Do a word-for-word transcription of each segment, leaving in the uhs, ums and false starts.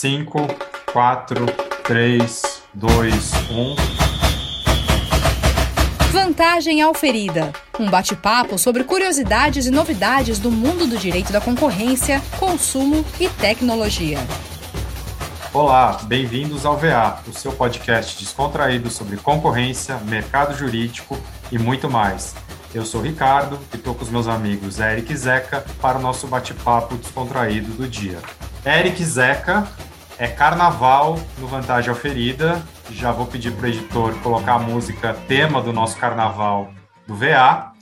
cinco, quatro, três, dois, um. Vantagem Alferida. Um bate-papo sobre curiosidades e novidades do mundo do direito da concorrência, consumo e tecnologia. Olá, bem-vindos ao V A, o seu podcast descontraído sobre concorrência, mercado jurídico e muito mais. Eu sou o Ricardo e estou com os meus amigos Eric e Zeca para o nosso bate-papo descontraído do dia. Eric e Zeca, é carnaval no Vantagem Alferida. Já vou pedir para o editor colocar a música tema do nosso carnaval do V A.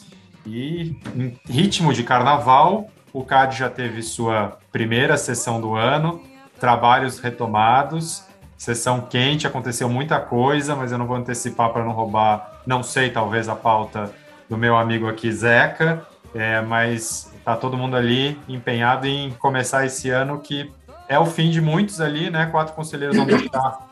E em ritmo de carnaval, o Cádio já teve sua primeira sessão do ano, trabalhos retomados, sessão quente, aconteceu muita coisa, mas eu não vou antecipar para não roubar, não sei, talvez a pauta do meu amigo aqui, Zeca, é, mas tá todo mundo ali empenhado em começar esse ano, que é o fim de muitos ali, né? Quatro conselheiros vão deixar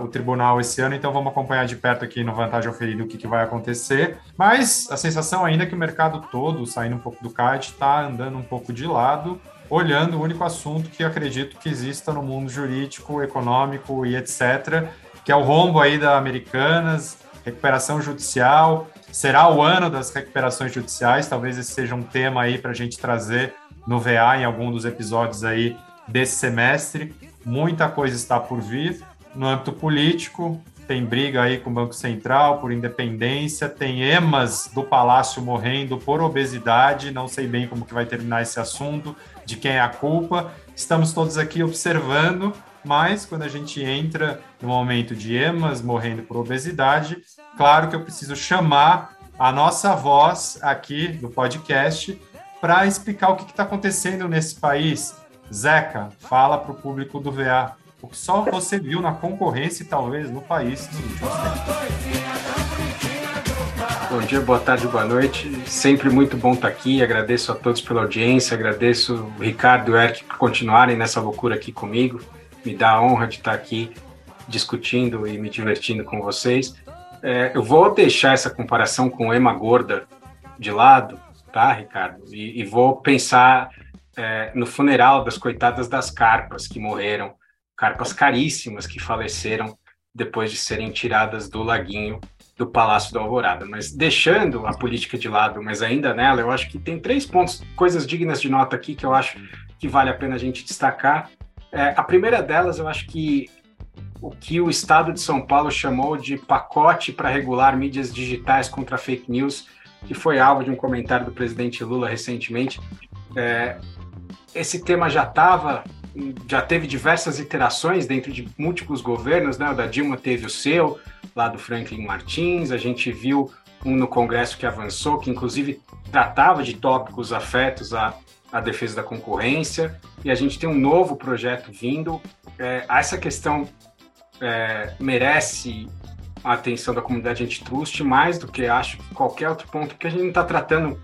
uh, o tribunal esse ano, então vamos acompanhar de perto aqui no Vantagem Alferida o que, que vai acontecer. Mas a sensação ainda é que o mercado todo, saindo um pouco do C A D, está andando um pouco de lado, olhando o único assunto que acredito que exista no mundo jurídico, econômico e etcétera, que é o rombo aí da Americanas, recuperação judicial. Será o ano das recuperações judiciais, talvez esse seja um tema aí para a gente trazer no V A em algum dos episódios aí desse semestre. Muita coisa está por vir no âmbito político, tem briga aí com o Banco Central por independência, tem emas do Palácio morrendo por obesidade, não sei bem como que vai terminar esse assunto, de quem é a culpa. Estamos todos aqui observando, mas quando a gente entra no momento de emas morrendo por obesidade, claro que eu preciso chamar a nossa voz aqui do podcast para explicar o que está acontecendo nesse país. Zeca, fala para o público do V A o que só você viu na concorrência e talvez no país. Bom dia, boa tarde, boa noite. Sempre muito bom estar aqui. Agradeço a todos pela audiência, agradeço o Ricardo e o Eric por continuarem nessa loucura aqui comigo. Me dá a honra de estar aqui discutindo e me divertindo com vocês. É, eu vou deixar essa comparação com Ema Gorda de lado, tá, Ricardo? E, e vou pensar é, no funeral das coitadas das carpas que morreram, carpas caríssimas que faleceram depois de serem tiradas do laguinho do Palácio do Alvorada. Mas deixando a política de lado, mas ainda nela, eu acho que tem três pontos, coisas dignas de nota aqui que eu acho que vale a pena a gente destacar. É, a primeira delas, eu acho que o que o Estado de São Paulo chamou de pacote para regular mídias digitais contra fake news, que foi alvo de um comentário do presidente Lula recentemente. É, esse tema já estava, já teve diversas iterações dentro de múltiplos governos, né? O da Dilma teve o seu, lá do Franklin Martins, a gente viu um no Congresso que avançou, que inclusive tratava de tópicos afetos a a defesa da concorrência, e a gente tem um novo projeto vindo. É, essa questão é, merece a atenção da comunidade antitruste mais do que, acho, qualquer outro ponto, porque a gente não está tratando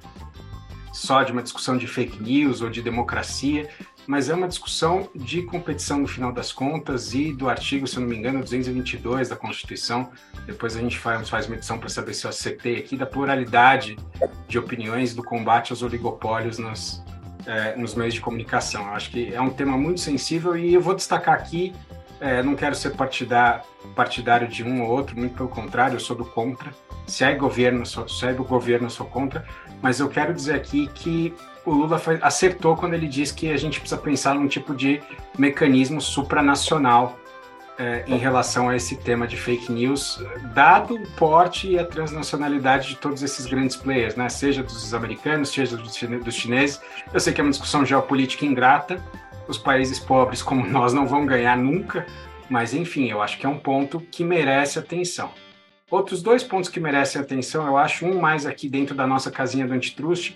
só de uma discussão de fake news ou de democracia, mas é uma discussão de competição no final das contas e do artigo, se eu não me engano, duzentos e vinte e dois da Constituição. Depois a gente faz, faz uma edição para saber se eu acertei aqui, da pluralidade de opiniões, do combate aos oligopólios nas É, nos meios de comunicação. Eu acho que é um tema muito sensível e eu vou destacar aqui, é, não quero ser partidar, partidário de um ou outro, muito pelo contrário, eu sou do contra. Se é governo, sou, se é do governo, eu sou contra, mas eu quero dizer aqui que o Lula foi, acertou quando ele diz que a gente precisa pensar num tipo de mecanismo supranacional é, em relação a esse tema de fake news, dado o porte e a transnacionalidade de todos esses grandes players, né? Seja dos americanos, seja dos chineses. Eu sei que é uma discussão geopolítica ingrata, os países pobres como nós não vão ganhar nunca, mas enfim, eu acho que é um ponto que merece atenção. Outros dois pontos que merecem atenção, eu acho, um mais aqui dentro da nossa casinha do antitruste,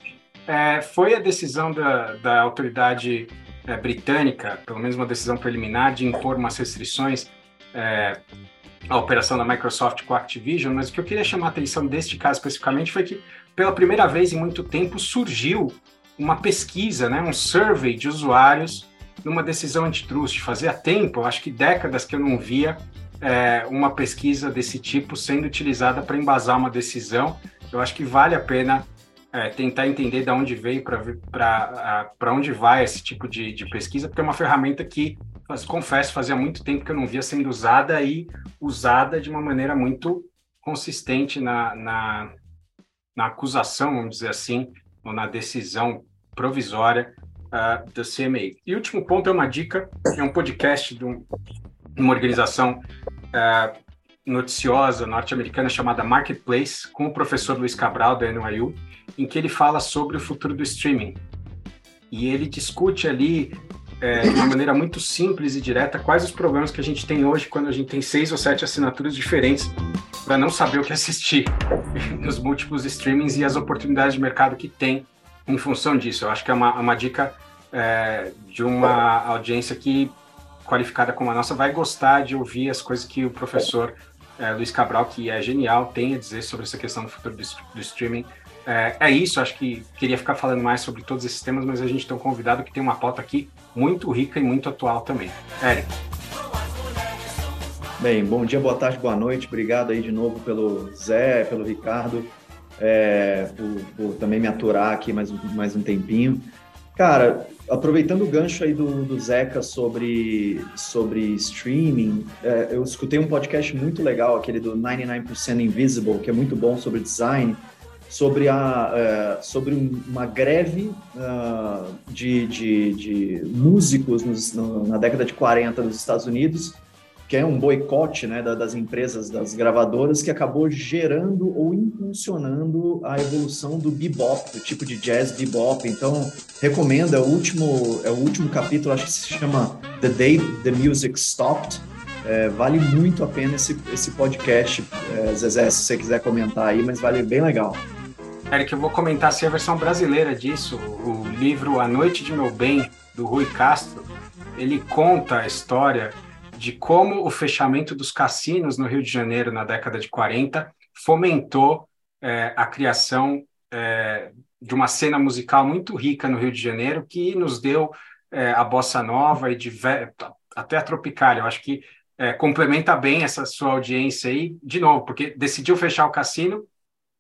é, foi a decisão da, da autoridade É, britânica, pelo menos uma decisão preliminar, de impor umas restrições é, à operação da Microsoft com a Activision, mas o que eu queria chamar a atenção deste caso especificamente foi que, pela primeira vez em muito tempo, surgiu uma pesquisa, né, um survey de usuários numa decisão antitrust. Fazia tempo, acho que décadas, que eu não via é, uma pesquisa desse tipo sendo utilizada para embasar uma decisão. Eu acho que vale a pena É, tentar entender de onde veio, para onde vai esse tipo de, de pesquisa, porque é uma ferramenta que Mas confesso, fazia muito tempo que eu não via sendo usada e usada de uma maneira muito consistente na, na, na acusação, vamos dizer assim, ou na decisão provisória uh, do C M A. E o último ponto é uma dica, é um podcast de um, uma organização uh, noticiosa norte-americana chamada Marketplace, com o professor Luiz Cabral, da N Y U, em que ele fala sobre o futuro do streaming. E ele discute ali, é, de uma maneira muito simples e direta, quais os problemas que a gente tem hoje quando a gente tem seis ou sete assinaturas diferentes para não saber o que assistir nos múltiplos streamings e as oportunidades de mercado que tem em função disso. Eu acho que é uma, uma dica é, de uma audiência que, qualificada como a nossa, vai gostar de ouvir as coisas que o professor é, Luiz Cabral, que é genial, tem a dizer sobre essa questão do futuro do, do streaming. É isso, acho que queria ficar falando mais sobre todos esses temas, mas a gente tem um convidado que tem uma pauta aqui muito rica e muito atual também. Érico. Bem, bom dia, boa tarde, boa noite. Obrigado aí de novo pelo Zé, pelo Ricardo, é, por, por também me aturar aqui mais, mais um tempinho. Cara, aproveitando o gancho aí do, do Zeca sobre, sobre streaming, é, eu escutei um podcast muito legal, aquele do noventa e nove por cento Invisible, que é muito bom sobre design, sobre, a, uh, sobre uma greve uh, de, de, de músicos nos, no, na década de quarenta nos Estados Unidos, que é um boicote, né, da, das empresas, das gravadoras, que acabou gerando ou impulsionando a evolução do bebop, do tipo de jazz bebop. Então, recomendo, é o último, é o último capítulo, acho que se chama The Day the Music Stopped. É, vale muito a pena esse, esse podcast, é, Zezé, se você quiser comentar aí, mas vale bem legal. Eric, eu vou comentar assim, a versão brasileira disso, o livro A Noite de Meu Bem, do Rui Castro, ele conta a história de como o fechamento dos cassinos no Rio de Janeiro na década de quarenta fomentou é, a criação é, de uma cena musical muito rica no Rio de Janeiro, que nos deu é, a Bossa Nova e de, até a Tropicália. Eu acho que é, complementa bem essa sua audiência aí, de novo, porque decidiu fechar o cassino.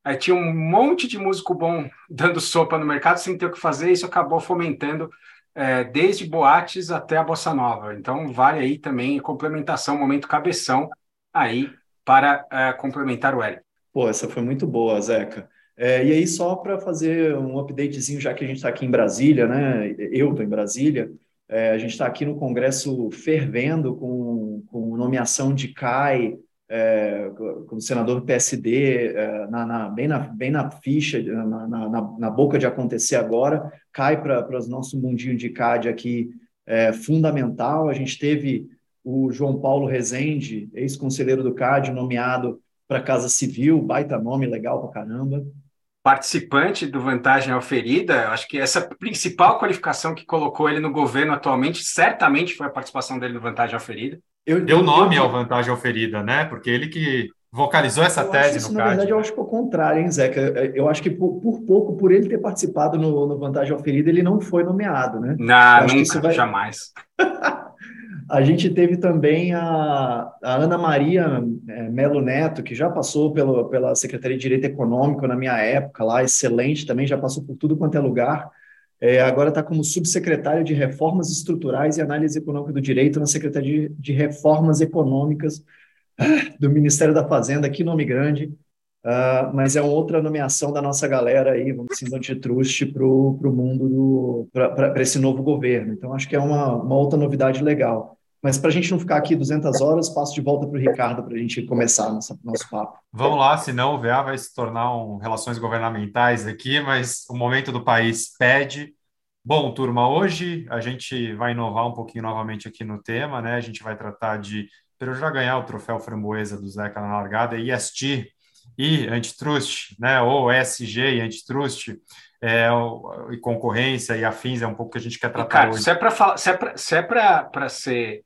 Aí tinha um monte de músico bom dando sopa no mercado sem ter o que fazer, isso acabou fomentando é, desde boates até a Bossa Nova. Então, vale aí também complementação, momento cabeção aí para é, complementar o Eric. Pô, essa foi muito boa, Zeca. É, e aí, só para fazer um updatezinho, já que a gente está aqui em Brasília, né? Eu estou em Brasília, é, a gente está aqui no Congresso fervendo com, com nomeação de C A I, É, como senador do P S D, é, na, na, bem, na, bem na ficha, na, na, na boca de acontecer agora, cai para o nosso mundinho de Cádio aqui, é, fundamental. A gente teve o João Paulo Rezende, ex-conselheiro do Cádio, nomeado para a Casa Civil, baita nome, legal para caramba. Participante do Vantagem Alferida, acho que essa principal qualificação que colocou ele no governo atualmente, certamente foi a participação dele no Vantagem Alferida. Eu, Deu eu, nome eu, ao Vantagem Oferida, né? Porque ele que vocalizou essa tese isso, no na Cádio. Na verdade, eu acho que é o contrário, hein, Zeca? Eu acho que por, por pouco, por ele ter participado no, no Vantagem Oferida, ele não foi nomeado, né? Não, nunca, isso vai... jamais. A gente teve também a, a Ana Maria Melo Neto, que já passou pelo, pela Secretaria de Direito Econômico na minha época lá, excelente também, já passou por tudo quanto é lugar. É, agora está como subsecretário de Reformas Estruturais e Análise Econômica do Direito na Secretaria de Reformas Econômicas do Ministério da Fazenda, que nome grande, uh, mas é outra nomeação da nossa galera aí, vamos dizer, antitruste para o mundo, para esse novo governo. Então, acho que é uma, uma outra novidade legal. Mas para a gente não ficar aqui duzentas horas, passo de volta para o Ricardo para a gente começar nosso, nosso papo. Vamos lá, senão o V A vai se tornar um relações governamentais aqui, mas o momento do país pede. Bom, turma, hoje a gente vai inovar um pouquinho novamente aqui no tema, né? A gente vai tratar de, para eu já ganhar o troféu framboesa do Zeca na largada, E S G e antitrust, né? Ou E S G e antitrust, é, e concorrência e afins, é um pouco que a gente quer tratar, cara, hoje. Se é para falar, se é para, se é pra, pra ser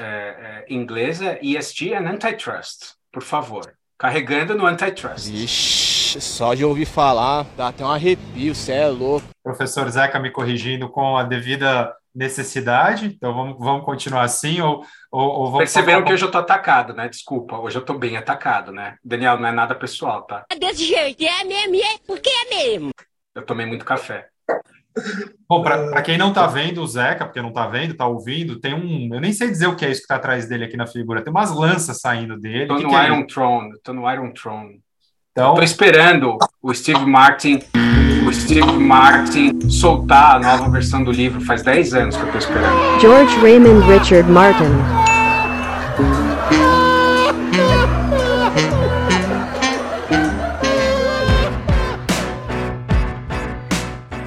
é, é, inglesa, E S G é antitrust, por favor. Carregando no antitrust. Ixi. Só de ouvir falar, dá até um arrepio, você é louco. Professor Zeca me corrigindo com a devida necessidade, então vamos, vamos continuar assim, ou, ou, ou vamos... Perceberam passar... que hoje eu tô atacado, né? Desculpa, hoje eu tô bem atacado, né? Daniel, não é nada pessoal, tá? É desse jeito, é mesmo, é porque é mesmo. Eu tomei muito café. Bom, para quem não está vendo, o Zeca, porque não está vendo, está ouvindo, tem um... Eu nem sei dizer o que é isso que está atrás dele aqui na figura. Tem umas lanças saindo dele. Estou no, é no Iron Throne. Estou no Iron Throne. Estou esperando o Steve Martin... O Steve Martin soltar a nova versão do livro. Faz dez anos que eu estou esperando. George Raymond Richard Martin.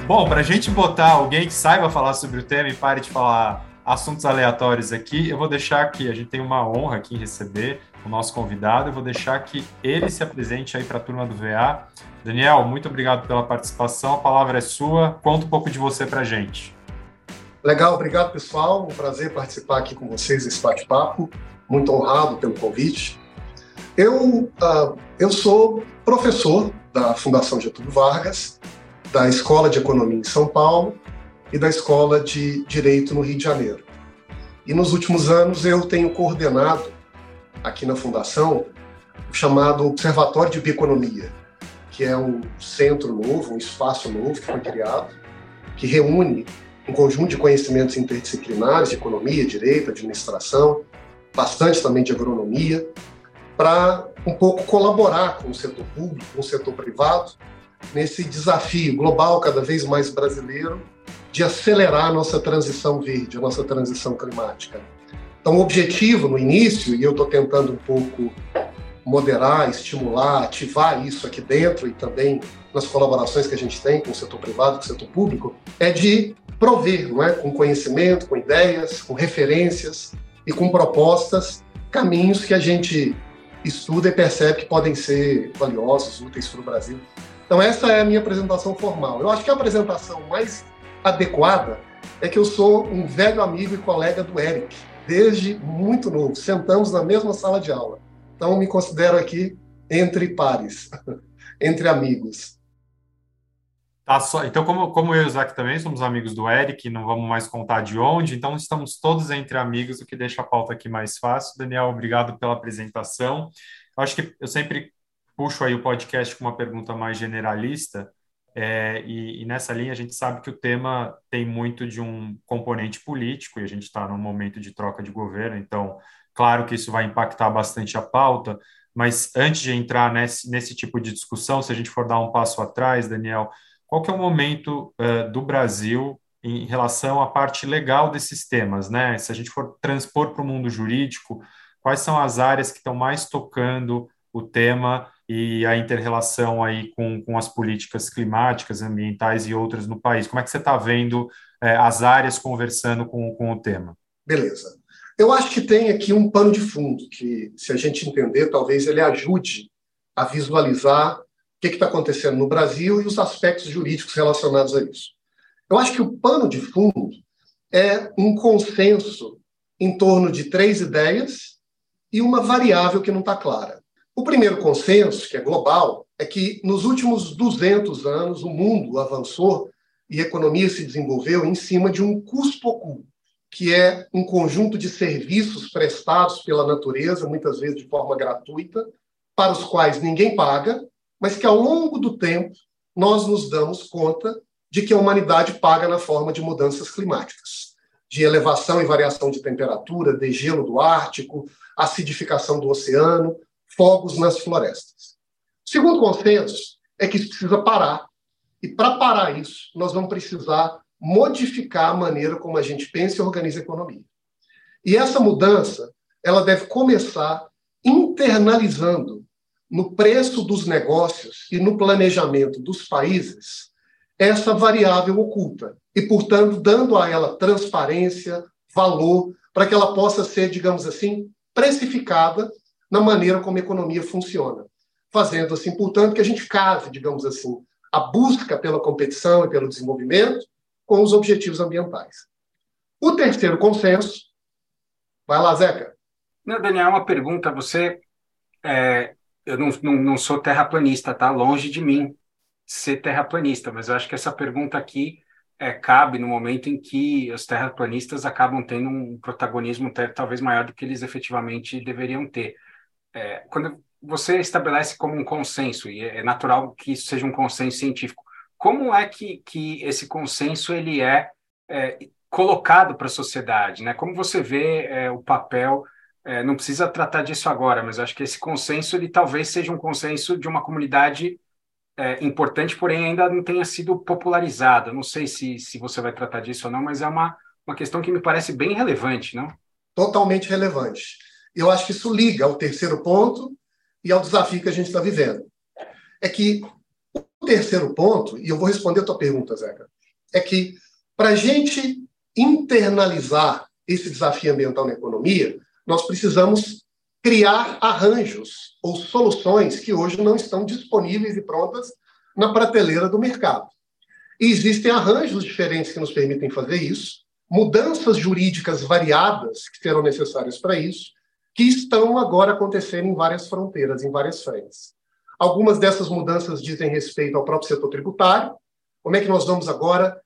Bom, para a gente botar alguém que saiba falar sobre o tema e pare de falar assuntos aleatórios aqui, eu vou deixar aqui, a gente tem uma honra aqui em receber o nosso convidado, eu vou deixar que ele se apresente aí para a turma do V A. Daniel, muito obrigado pela participação, a palavra é sua, conta um pouco de você para a gente. Legal, obrigado pessoal, um prazer participar aqui com vocês desse bate-papo, muito honrado pelo convite. Eu, uh, eu sou professor da Fundação Getúlio Vargas, da Escola de Economia em São Paulo e da Escola de Direito no Rio de Janeiro. E nos últimos anos eu tenho coordenado, aqui na Fundação, o chamado Observatório de Bioeconomia, que é um centro novo, um espaço novo que foi criado, que reúne um conjunto de conhecimentos interdisciplinares de economia, direito, administração, bastante também de agronomia, para um pouco colaborar com o setor público, com o setor privado, nesse desafio global, cada vez mais brasileiro, de acelerar a nossa transição verde, a nossa transição climática. Então, o objetivo no início, e eu estou tentando um pouco moderar, estimular, ativar isso aqui dentro e também nas colaborações que a gente tem com o setor privado, com o setor público, é de prover, não é? Com conhecimento, com ideias, com referências e com propostas, caminhos que a gente estuda e percebe que podem ser valiosos, úteis para o Brasil. Então, essa é a minha apresentação formal. Eu acho que a apresentação mais adequada é que eu sou um velho amigo e colega do Eric, desde muito novo. Sentamos na mesma sala de aula. Então, me considero aqui entre pares, entre amigos. Tá só. Então, como, como eu e o Zac também somos amigos do Eric, não vamos mais contar de onde, então estamos todos entre amigos, o que deixa a pauta aqui mais fácil. Daniel, obrigado pela apresentação. Eu acho que eu sempre... puxo aí o podcast com uma pergunta mais generalista, é, e, e nessa linha a gente sabe que o tema tem muito de um componente político, e a gente está num momento de troca de governo, então, claro que isso vai impactar bastante a pauta, mas antes de entrar nesse, nesse tipo de discussão, se a gente for dar um passo atrás, Daniel, qual que é o momento uh, do Brasil em relação à parte legal desses temas, né? Se a gente for transpor para o mundo jurídico, quais são as áreas que estão mais tocando o tema e a inter-relação aí com, com as políticas climáticas, ambientais e outras no país? Como é que você está vendo é, as áreas conversando com, com o tema? Beleza. Eu acho que tem aqui um pano de fundo que, se a gente entender, talvez ele ajude a visualizar o que está acontecendo no Brasil e os aspectos jurídicos relacionados a isso. Eu acho que o pano de fundo é um consenso em torno de três ideias e uma variável que não está clara. O primeiro consenso, que é global, é que nos últimos duzentos anos o mundo avançou e a economia se desenvolveu em cima de um cuspocu, que é um conjunto de serviços prestados pela natureza, muitas vezes de forma gratuita, para os quais ninguém paga, mas que ao longo do tempo nós nos damos conta de que a humanidade paga na forma de mudanças climáticas, de elevação e variação de temperatura, degelo do Ártico, acidificação do oceano, fogos nas florestas. O segundo consenso é que isso precisa parar. E, para parar isso, nós vamos precisar modificar a maneira como a gente pensa e organiza a economia. E essa mudança ela deve começar internalizando no preço dos negócios e no planejamento dos países essa variável oculta e, portanto, dando a ela transparência, valor, para que ela possa ser, digamos assim, precificada na maneira como a economia funciona, fazendo assim, portanto, que a gente case, digamos assim, a busca pela competição e pelo desenvolvimento com os objetivos ambientais. O terceiro consenso... Vai lá, Zeca. Não, Daniel, uma pergunta. Você... É, eu não, não, não sou terraplanista, tá? Longe de mim ser terraplanista, mas eu acho que essa pergunta aqui é, cabe no momento em que os terraplanistas acabam tendo um protagonismo talvez maior do que eles efetivamente deveriam ter. É, quando você estabelece como um consenso, e é natural que isso seja um consenso científico, como é que, que esse consenso ele é, é colocado para a sociedade, né? Como você vê é, o papel, é, não precisa tratar disso agora, mas acho que esse consenso ele talvez seja um consenso de uma comunidade é, importante, porém ainda não tenha sido popularizada. Não sei se, se você vai tratar disso ou não, mas é uma, uma questão que me parece bem relevante, não? Totalmente relevante. Eu acho que isso liga ao terceiro ponto e ao desafio que a gente está vivendo. É que o terceiro ponto, e eu vou responder a tua pergunta, Zeca, é que para a gente internalizar esse desafio ambiental na economia, nós precisamos criar arranjos ou soluções que hoje não estão disponíveis e prontas na prateleira do mercado. E existem arranjos diferentes que nos permitem fazer isso, mudanças jurídicas variadas que serão necessárias para isso, que estão agora acontecendo em várias fronteiras, em várias frentes. Algumas dessas mudanças dizem respeito ao próprio setor tributário. Como é que nós vamos agora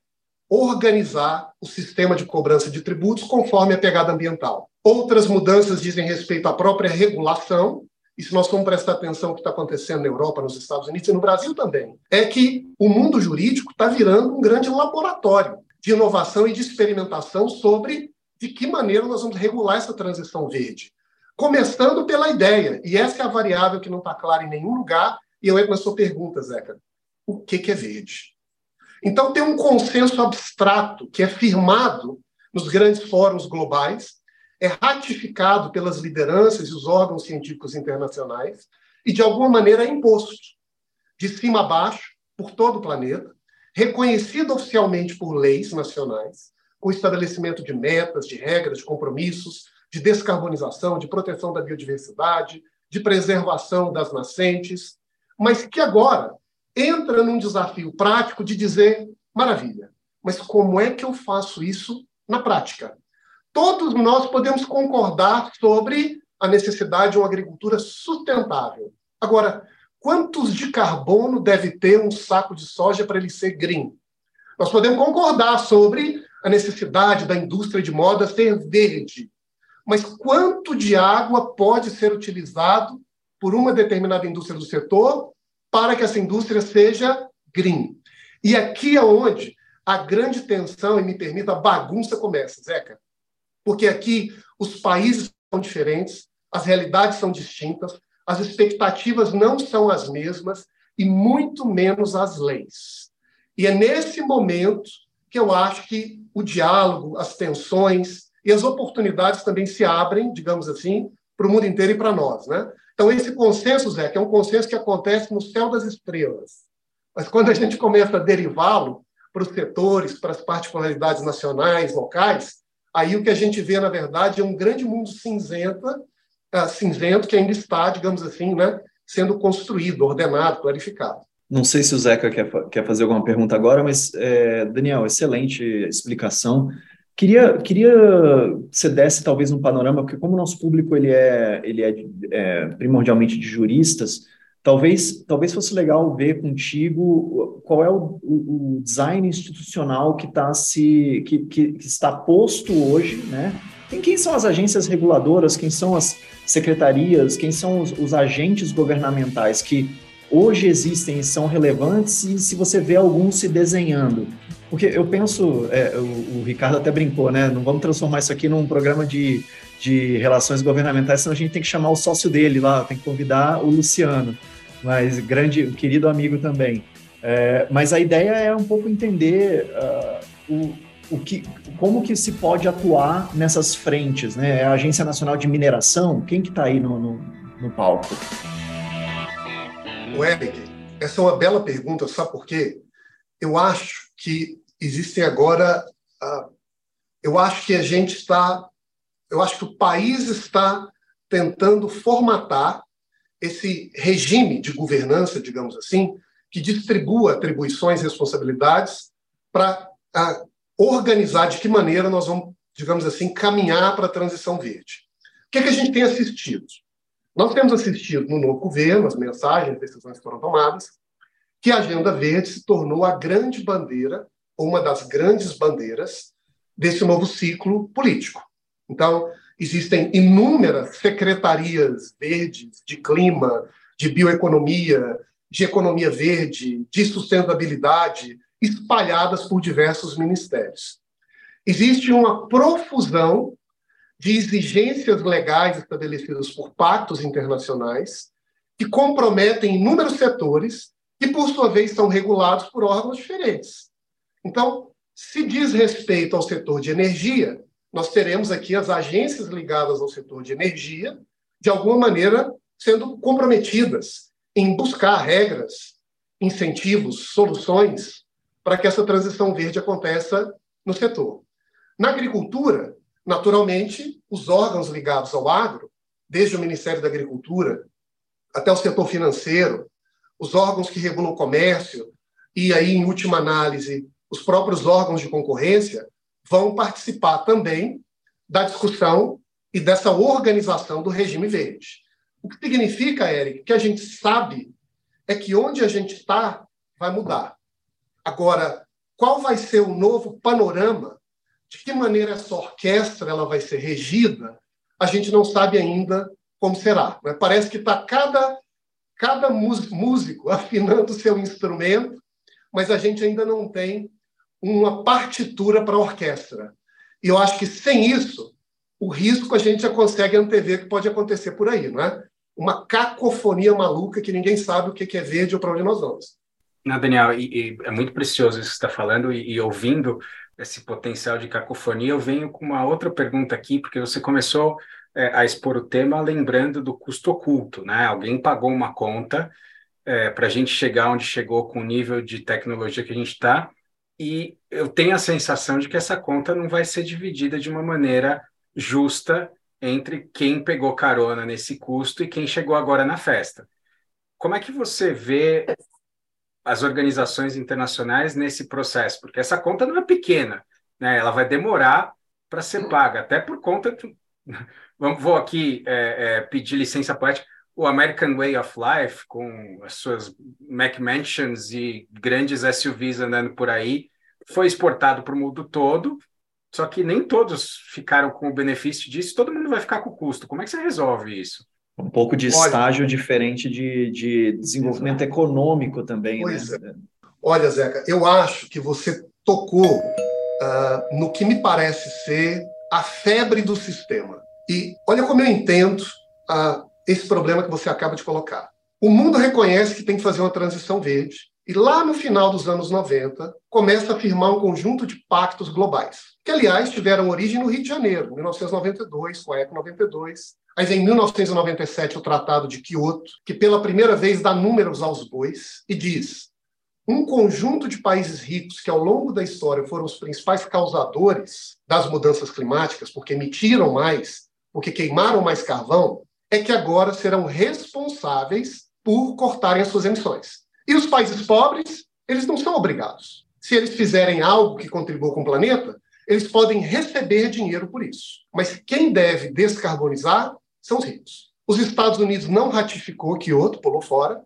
organizar o sistema de cobrança de tributos conforme a pegada ambiental? Outras mudanças dizem respeito à própria regulação. E se nós formos prestar atenção no que está acontecendo na Europa, nos Estados Unidos e no Brasil também, é que o mundo jurídico está virando um grande laboratório de inovação e de experimentação sobre de que maneira nós vamos regular essa transição verde. Começando pela ideia, e essa é a variável que não está clara em nenhum lugar, e eu entro na sua pergunta, Zeca, o que, que é verde? Então, tem um consenso abstrato que é firmado nos grandes fóruns globais, é ratificado pelas lideranças e os órgãos científicos internacionais, e, de alguma maneira, é imposto, de cima a baixo, por todo o planeta, reconhecido oficialmente por leis nacionais, com estabelecimento de metas, de regras, de compromissos, de descarbonização, de proteção da biodiversidade, de preservação das nascentes, mas que agora entra num desafio prático de dizer, maravilha, mas como é que eu faço isso na prática? Todos nós podemos concordar sobre a necessidade de uma agricultura sustentável. Agora, quantos de carbono deve ter um saco de soja para ele ser green? Nós podemos concordar sobre a necessidade da indústria de moda ser verde. Mas quanto de água pode ser utilizado por uma determinada indústria do setor para que essa indústria seja green? E aqui é onde a grande tensão, e me permita, a bagunça começa, Zeca. Porque aqui os países são diferentes, as realidades são distintas, as expectativas não são as mesmas e muito menos as leis. E é nesse momento que eu acho que o diálogo, as tensões e as oportunidades também se abrem, digamos assim, para o mundo inteiro e para nós, né? Então, esse consenso, Zé, que é um consenso que acontece no céu das estrelas. Mas quando a gente começa a derivá-lo para os setores, para as particularidades nacionais, locais, aí o que a gente vê, na verdade, é um grande mundo cinzenta, uh, cinzento que ainda está, digamos assim, né, sendo construído, ordenado, clarificado. Não sei se o Zeca quer, quer fazer alguma pergunta agora, mas, é, Daniel, excelente explicação. Queria, queria que você desse talvez um panorama, porque como o nosso público ele é, ele é, é primordialmente de juristas, talvez, talvez fosse legal ver contigo qual é o, o design institucional que, tá se, que, que, que está posto hoje, né? Em quem são as agências reguladoras, quem são as secretarias, quem são os, os agentes governamentais que hoje existem e são relevantes, e se você vê alguns se desenhando. Porque eu penso, é, o, o Ricardo até brincou, né? Não vamos transformar isso aqui num programa de, de relações governamentais, senão a gente tem que chamar o sócio dele lá, tem que convidar o Luciano, mas grande, querido amigo também. É, mas a ideia é um pouco entender uh, o, o que, como que se pode atuar nessas frentes, né? A Agência Nacional de Mineração, quem que está aí no, no, no palco? O Eric, essa é uma bela pergunta, sabe por quê? Eu acho que existem agora, uh, eu acho que a gente está, eu acho que o país está tentando formatar esse regime de governança, digamos assim, que distribua atribuições e responsabilidades para uh, organizar de que maneira nós vamos, digamos assim, caminhar para a transição verde. O que é que a gente tem assistido? Nós temos assistido no novo governo, as mensagens, as decisões que foram tomadas, que a Agenda Verde se tornou a grande bandeira, ou uma das grandes bandeiras, desse novo ciclo político. Então, existem inúmeras secretarias verdes de clima, de bioeconomia, de economia verde, de sustentabilidade, espalhadas por diversos ministérios. Existe uma profusão de exigências legais estabelecidas por pactos internacionais que comprometem inúmeros setores que, por sua vez, são regulados por órgãos diferentes. Então, se diz respeito ao setor de energia, nós teremos aqui as agências ligadas ao setor de energia, de alguma maneira, sendo comprometidas em buscar regras, incentivos, soluções para que essa transição verde aconteça no setor. Na agricultura, naturalmente, os órgãos ligados ao agro, desde o Ministério da Agricultura até o setor financeiro, os órgãos que regulam o comércio e, aí, em última análise, os próprios órgãos de concorrência vão participar também da discussão e dessa organização do regime verde. O que significa, Eric, que a gente sabe é que onde a gente está vai mudar. Agora, qual vai ser o novo panorama? De que maneira essa orquestra ela vai ser regida? A gente não sabe ainda como será. Né? Parece que está cada, cada músico afinando o seu instrumento, mas a gente ainda não tem uma partitura para a orquestra. E eu acho que, sem isso, o risco a gente já consegue antever que pode acontecer por aí, não é? Uma cacofonia maluca que ninguém sabe o que é verde ou para onde nós vamos. Não, Daniel, e, e é muito precioso isso que você está falando, e, e ouvindo esse potencial de cacofonia, eu venho com uma outra pergunta aqui, porque você começou é, a expor o tema lembrando do custo oculto, né? Alguém pagou uma conta é, para a gente chegar onde chegou com o nível de tecnologia que a gente está, e eu tenho a sensação de que essa conta não vai ser dividida de uma maneira justa entre quem pegou carona nesse custo e quem chegou agora na festa. Como é que você vê as organizações internacionais nesse processo? Porque essa conta não é pequena, né? Ela vai demorar para ser paga, até por conta do... Vou aqui é, é, pedir licença poética. O American Way of Life, com as suas McMansions e grandes S U Vs andando por aí, foi exportado para o mundo todo, só que nem todos ficaram com o benefício disso, todo mundo vai ficar com o custo. Como é que você resolve isso? Um pouco de estágio Olha, diferente de, de desenvolvimento exato. econômico também. Pois né? é. Olha, Zeca, eu acho que você tocou uh, no que me parece ser a febre do sistema. E olha como eu entendo uh, esse problema que você acaba de colocar. O mundo reconhece que tem que fazer uma transição verde e lá no final dos anos noventa começa a firmar um conjunto de pactos globais, que, aliás, tiveram origem no Rio de Janeiro, mil novecentos e noventa e dois, com a E C O noventa e dois, mas em mil novecentos e noventa e sete, o Tratado de Quioto, que pela primeira vez dá números aos bois e diz: um conjunto de países ricos que ao longo da história foram os principais causadores das mudanças climáticas, porque emitiram mais, porque queimaram mais carvão, é que agora serão responsáveis por cortarem as suas emissões. E os países pobres, eles não são obrigados. Se eles fizerem algo que contribua com o planeta, eles podem receber dinheiro por isso. Mas quem deve descarbonizar são os ricos. Os Estados Unidos não ratificou Kyoto, pulou fora.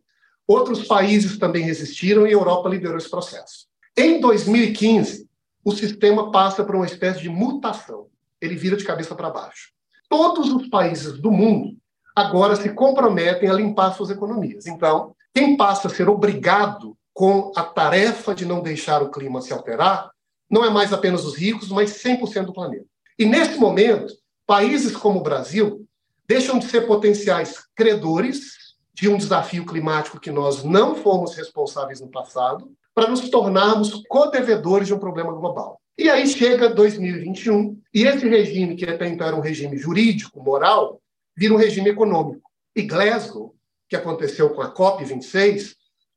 Outros países também resistiram e a Europa liderou esse processo. Em dois mil e quinze, o sistema passa por uma espécie de mutação. Ele vira de cabeça para baixo. Todos os países do mundo agora se comprometem a limpar suas economias. Então, quem passa a ser obrigado com a tarefa de não deixar o clima se alterar não é mais apenas os ricos, mas cem por cento do planeta. E, nesse momento, países como o Brasil deixam de ser potenciais credores de um desafio climático que nós não fomos responsáveis no passado, para nos tornarmos co-devedores de um problema global. E aí chega dois mil e vinte e um, e esse regime, que até então era um regime jurídico, moral, vira um regime econômico. E Glasgow, que aconteceu com a COP vinte e seis,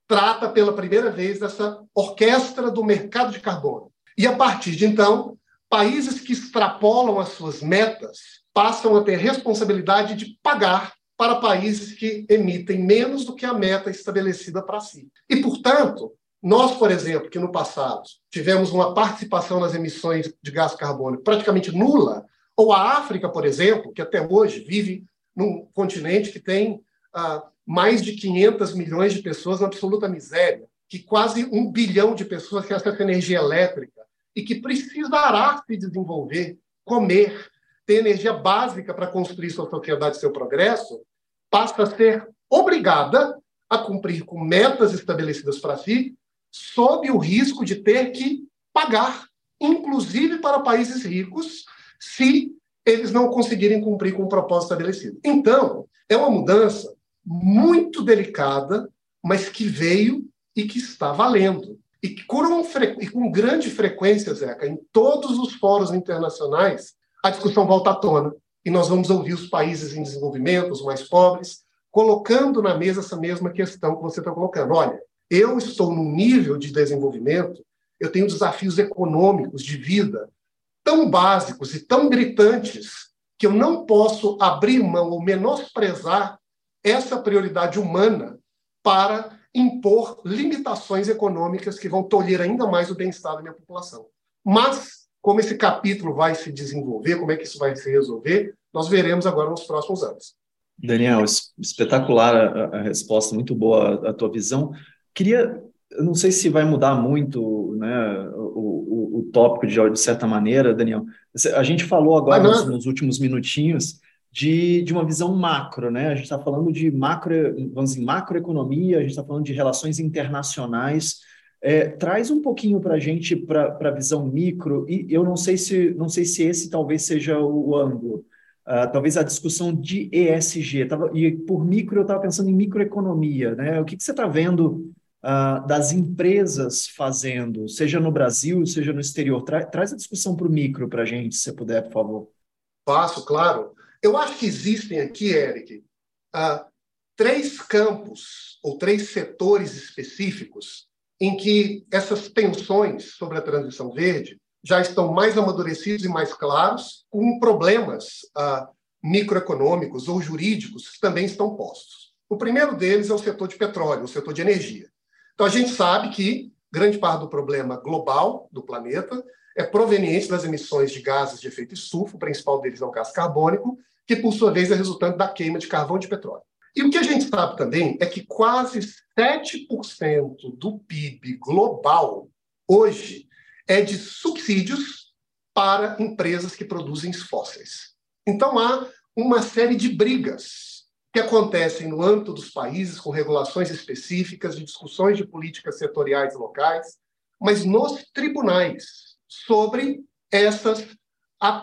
trata pela primeira vez dessa orquestra do mercado de carbono. E, a partir de então, países que extrapolam as suas metas passam a ter responsabilidade de pagar para países que emitem menos do que a meta estabelecida para si. E, portanto, nós, por exemplo, que no passado tivemos uma participação nas emissões de gás carbônico praticamente nula, ou a África, por exemplo, que até hoje vive num continente que tem ah, mais de quinhentos milhões de pessoas na absoluta miséria, que quase um bilhão de pessoas têm acesso à energia elétrica, e que precisará se desenvolver, comer, ter energia básica para construir sua sociedade e seu progresso, passa a ser obrigada a cumprir com metas estabelecidas para si, sob o risco de ter que pagar, inclusive para países ricos, se eles não conseguirem cumprir com o propósito estabelecido. Então, é uma mudança muito delicada, mas que veio e que está valendo. E com, fre... e com grande frequência, Zeca, em todos os fóruns internacionais, a discussão volta à tona. E nós vamos ouvir os países em desenvolvimento, os mais pobres, colocando na mesa essa mesma questão que você está colocando. Olha, eu estou num nível de desenvolvimento, eu tenho desafios econômicos de vida tão básicos e tão gritantes que eu não posso abrir mão ou menosprezar essa prioridade humana para impor limitações econômicas que vão tolher ainda mais o bem-estar da minha população. Mas, como esse capítulo vai se desenvolver, como é que isso vai se resolver, nós veremos agora nos próximos anos. Daniel, espetacular a, a resposta, muito boa a, a tua visão. Queria, eu não sei se vai mudar muito, né, o, o, o tópico de, de certa maneira, Daniel. A gente falou agora nos, nos últimos minutinhos de, de uma visão macro, né? A gente está falando de macro, vamos dizer, macroeconomia, a gente está falando de relações internacionais. É, traz um pouquinho para a gente, para a visão micro, e eu não sei se, não sei se esse talvez seja o ângulo. Uh, talvez a discussão de E S G, tava, e por micro eu estava pensando em microeconomia, né? O que, que você está vendo uh, das empresas fazendo, seja no Brasil, seja no exterior? Tra- traz a discussão para o micro para a gente, se puder, por favor. Passo, claro. Eu acho que existem aqui, Eric, uh, três campos ou três setores específicos em que essas tensões sobre a transição verde já estão mais amadurecidos e mais claros, com problemas ah, microeconômicos ou jurídicos que também estão postos. O primeiro deles é o setor de petróleo, o setor de energia. Então, a gente sabe que grande parte do problema global do planeta é proveniente das emissões de gases de efeito estufa, o principal deles é o gás carbônico, que, por sua vez, é resultante da queima de carvão e de petróleo. E o que a gente sabe também é que quase sete por cento do P I B global, hoje, é de subsídios para empresas que produzem fósseis. Então, há uma série de brigas que acontecem no âmbito dos países, com regulações específicas, de discussões de políticas setoriais locais, mas nos tribunais, sobre essas,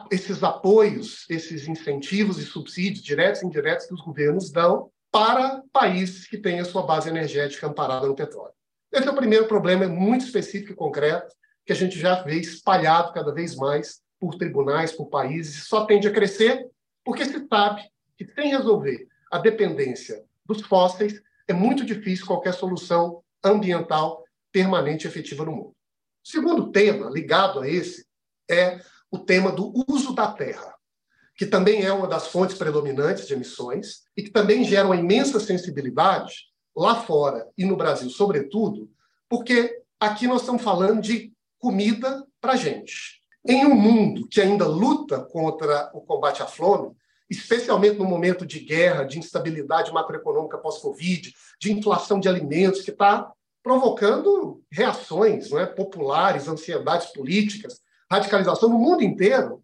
esses apoios, esses incentivos e subsídios diretos e indiretos que os governos dão para países que têm a sua base energética amparada no petróleo. Esse é o primeiro problema, é muito específico e concreto, que a gente já vê espalhado cada vez mais por tribunais, por países, só tende a crescer, porque se sabe que, sem resolver a dependência dos fósseis, é muito difícil qualquer solução ambiental permanente e efetiva no mundo. O segundo tema ligado a esse é o tema do uso da terra, que também é uma das fontes predominantes de emissões e que também gera uma imensa sensibilidade lá fora e no Brasil, sobretudo, porque aqui nós estamos falando de comida para a gente. Em um mundo que ainda luta contra o combate à fome, especialmente no momento de guerra, de instabilidade macroeconômica pós-Covid, de inflação de alimentos, que está provocando reações, não é, populares, ansiedades políticas, radicalização no mundo inteiro,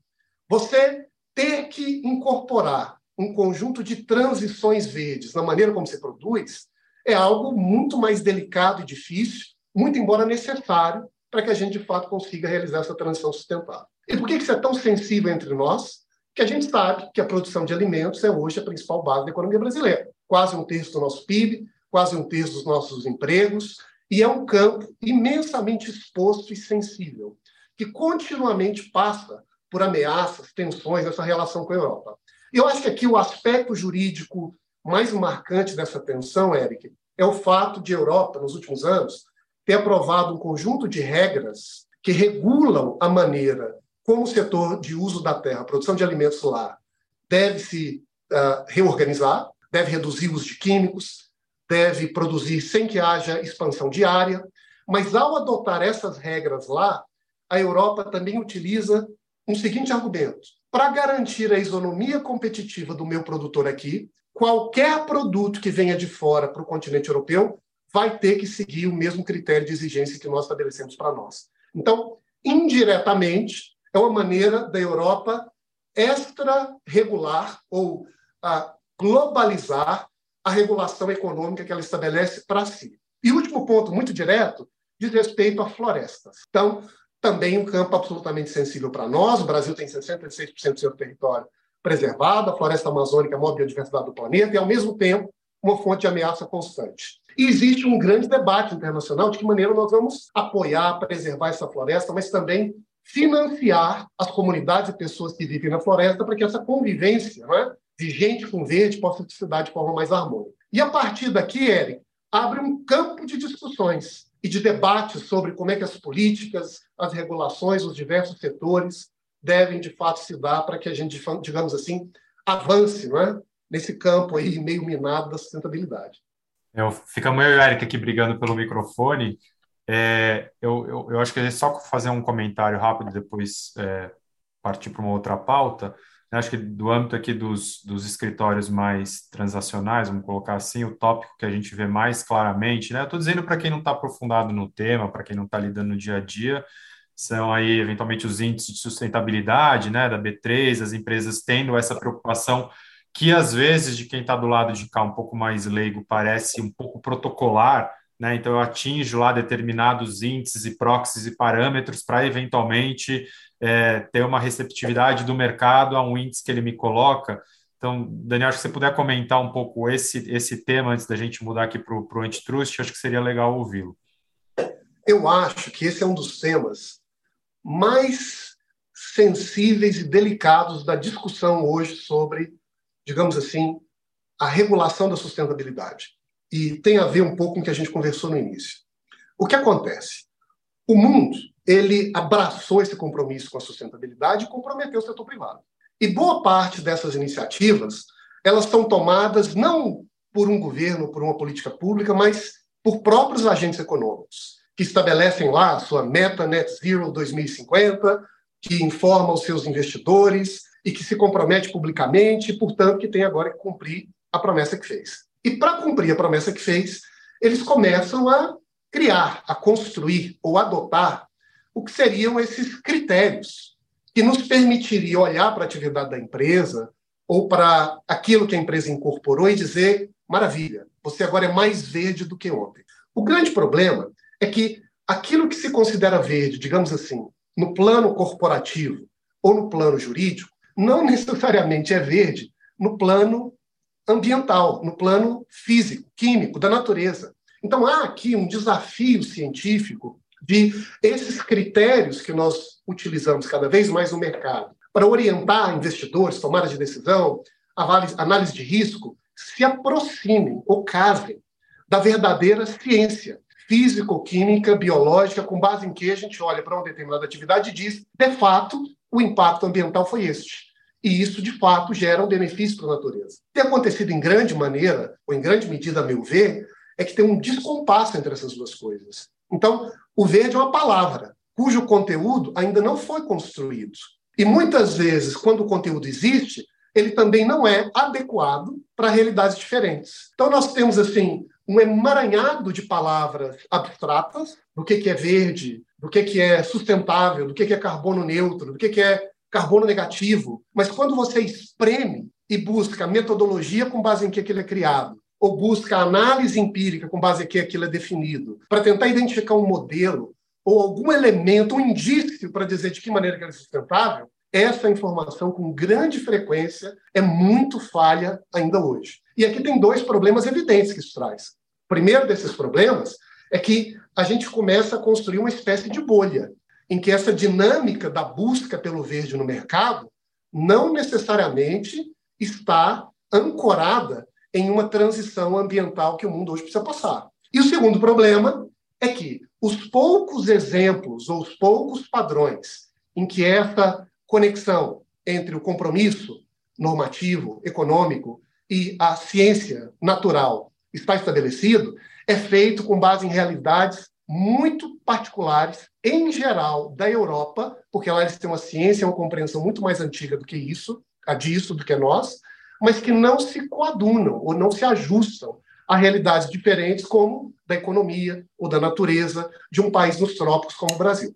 você ter que incorporar um conjunto de transições verdes na maneira como se produz é algo muito mais delicado e difícil, muito embora necessário, para que a gente, de fato, consiga realizar essa transição sustentável. E por que isso é tão sensível entre nós? Que a gente sabe que a produção de alimentos é hoje a principal base da economia brasileira. Quase um terço do nosso P I B, quase um terço dos nossos empregos, e é um campo imensamente exposto e sensível, que continuamente passa por ameaças, tensões, essa relação com a Europa. E eu acho que aqui o aspecto jurídico mais marcante dessa tensão, Eric, é o fato de a Europa, nos últimos anos, ter aprovado um conjunto de regras que regulam a maneira como o setor de uso da terra, produção de alimentos lá, deve se uh, reorganizar, deve reduzir o uso de químicos, deve produzir sem que haja expansão de área. Mas, ao adotar essas regras lá, a Europa também utiliza um seguinte argumento. Para garantir a isonomia competitiva do meu produtor aqui, qualquer produto que venha de fora para o continente europeu vai ter que seguir o mesmo critério de exigência que nós estabelecemos para nós. Então, indiretamente, é uma maneira da Europa extra-regular ou ah, globalizar a regulação econômica que ela estabelece para si. E último ponto, muito direto, diz respeito a florestas. Então, também um campo absolutamente sensível para nós. O Brasil tem sessenta e seis por cento do seu território preservado, a floresta amazônica é a maior biodiversidade do planeta e, ao mesmo tempo, uma fonte de ameaça constante. E existe um grande debate internacional de que maneira nós vamos apoiar, preservar essa floresta, mas também financiar as comunidades e pessoas que vivem na floresta para que essa convivência, né, de gente com verde possa se dar de forma mais harmônica. E, a partir daqui, Eric, abre um campo de discussões e de debates sobre como é que as políticas, as regulações, os diversos setores devem, de fato, se dar para que a gente, digamos assim, avance, não é? Nesse campo aí meio minado da sustentabilidade. Eu, ficamos eu e o Eric aqui brigando pelo microfone. É, eu, eu, eu acho que é só fazer um comentário rápido e depois é, partir para uma outra pauta. Eu acho que do âmbito aqui dos, dos escritórios mais transacionais, vamos colocar assim, o tópico que a gente vê mais claramente, né? Eu estou dizendo para quem não está aprofundado no tema, para quem não está lidando no dia a dia, são aí, eventualmente, os índices de sustentabilidade, né, da B três, as empresas tendo essa preocupação que, às vezes, de quem está do lado de cá um pouco mais leigo, parece um pouco protocolar, né? Então, eu atinjo lá determinados índices e proxies e parâmetros para, eventualmente, é, ter uma receptividade do mercado a um índice que ele me coloca. Então, Daniel, acho que você puder comentar um pouco esse, esse tema antes da gente mudar aqui para o antitrust, acho que seria legal ouvi-lo. Eu acho que esse é um dos temas mais sensíveis e delicados da discussão hoje sobre, digamos assim, a regulação da sustentabilidade. E tem a ver um pouco com o que a gente conversou no início. O que acontece? O mundo, ele abraçou esse compromisso com a sustentabilidade e comprometeu o setor privado. E boa parte dessas iniciativas, elas são tomadas não por um governo, por uma política pública, mas por próprios agentes econômicos, que estabelecem lá a sua meta Net Zero dois mil e cinquenta, que informa os seus investidores e que se compromete publicamente, e, portanto, que tem agora que cumprir a promessa que fez. E, para cumprir a promessa que fez, eles começam a criar, a construir ou adotar o que seriam esses critérios que nos permitiriam olhar para a atividade da empresa ou para aquilo que a empresa incorporou e dizer, maravilha, você agora é mais verde do que ontem. O grande problema é que aquilo que se considera verde, digamos assim, no plano corporativo ou no plano jurídico, não necessariamente é verde no plano ambiental, no plano físico, químico, da natureza. Então, há aqui um desafio científico de esses critérios que nós utilizamos cada vez mais no mercado para orientar investidores, tomadas de decisão, análise de risco, se aproximem ou casem da verdadeira ciência físico-química, biológica, com base em que a gente olha para uma determinada atividade e diz, de fato, o impacto ambiental foi este. E isso, de fato, gera um benefício para a natureza. O que tem acontecido em grande maneira, ou em grande medida, a meu ver, é que tem um descompasso entre essas duas coisas. Então, o verde é uma palavra cujo conteúdo ainda não foi construído. E, muitas vezes, quando o conteúdo existe, ele também não é adequado para realidades diferentes. Então, nós temos, assim, um emaranhado de palavras abstratas, do que é verde, do que é sustentável, do que é carbono neutro, do que é carbono negativo. Mas quando você espreme e busca a metodologia com base em que aquilo é criado, ou busca a análise empírica com base em que aquilo é definido, para tentar identificar um modelo ou algum elemento, um indício para dizer de que maneira que ela é sustentável, essa informação, com grande frequência, é muito falha ainda hoje. E aqui tem dois problemas evidentes que isso traz. O primeiro desses problemas é que a gente começa a construir uma espécie de bolha, em que essa dinâmica da busca pelo verde no mercado não necessariamente está ancorada em uma transição ambiental que o mundo hoje precisa passar. E o segundo problema é que os poucos exemplos ou os poucos padrões em que essa conexão entre o compromisso normativo, econômico e a ciência natural está estabelecido, é feito com base em realidades muito particulares, em geral, da Europa, porque lá eles têm uma ciência, uma compreensão muito mais antiga do que isso, a disso, do que nós, mas que não se coadunam ou não se ajustam a realidades diferentes como da economia ou da natureza de um país nos trópicos como o Brasil.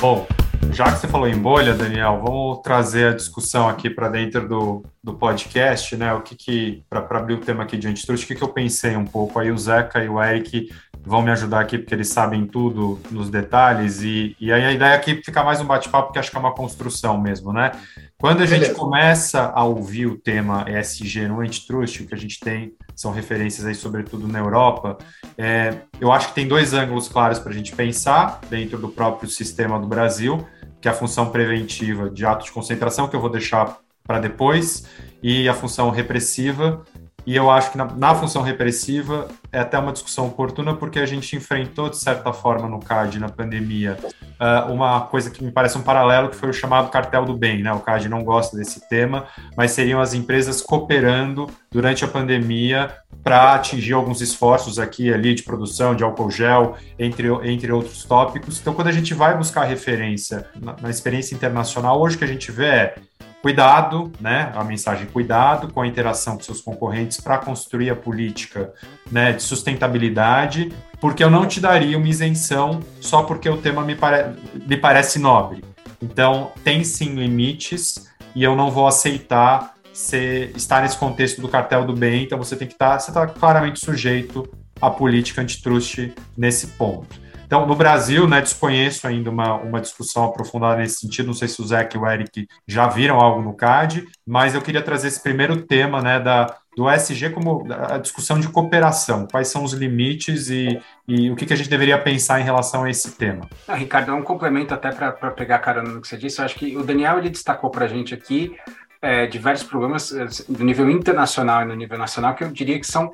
Bom, Já que você falou em bolha, Daniel, vamos trazer a discussão aqui para dentro do, do podcast, né? O que que, para abrir o tema aqui de antitruste, o que que eu pensei um pouco? Aí o Zeca e o Eric vão me ajudar aqui, porque eles sabem tudo nos detalhes, e, e aí a ideia aqui fica mais um bate-papo, porque acho que é uma construção mesmo, né? Quando a Beleza. gente começa a ouvir o tema E S G no antitruste, o que a gente tem são referências aí, sobretudo na Europa, é, eu acho que tem dois ângulos claros para a gente pensar dentro do próprio sistema do Brasil, que é a função preventiva de ato de concentração, que eu vou deixar para depois, e a função repressiva. E eu acho que na, na função repressiva é até uma discussão oportuna, porque a gente enfrentou, de certa forma, no C A D, na pandemia, uh, uma coisa que me parece um paralelo, que foi o chamado cartel do bem, né? O C A D não gosta desse tema, mas seriam as empresas cooperando durante a pandemia para atingir alguns esforços aqui e ali de produção, de álcool gel, entre, entre outros tópicos. Então, quando a gente vai buscar referência na, na experiência internacional, hoje o que a gente vê é cuidado, né? A mensagem cuidado com a interação com seus concorrentes para construir a política, né, de sustentabilidade, porque eu não te daria uma isenção só porque o tema me, pare... me parece nobre. Então, tem sim limites e eu não vou aceitar ser... estar nesse contexto do cartel do bem, então você tem que estar, você está claramente sujeito à política antitruste nesse ponto. Então, no Brasil, né, desconheço ainda uma, uma discussão aprofundada nesse sentido, não sei se o Zeca e o Eric já viram algo no C A D, mas eu queria trazer esse primeiro tema, né, da, do E S G como a discussão de cooperação, quais são os limites e, e o que, que a gente deveria pensar em relação a esse tema. Ah, Ricardo, é um complemento até para pegar carona no que você disse, eu acho que o Daniel ele destacou para a gente aqui é, diversos problemas do nível internacional e no nível nacional, que eu diria que são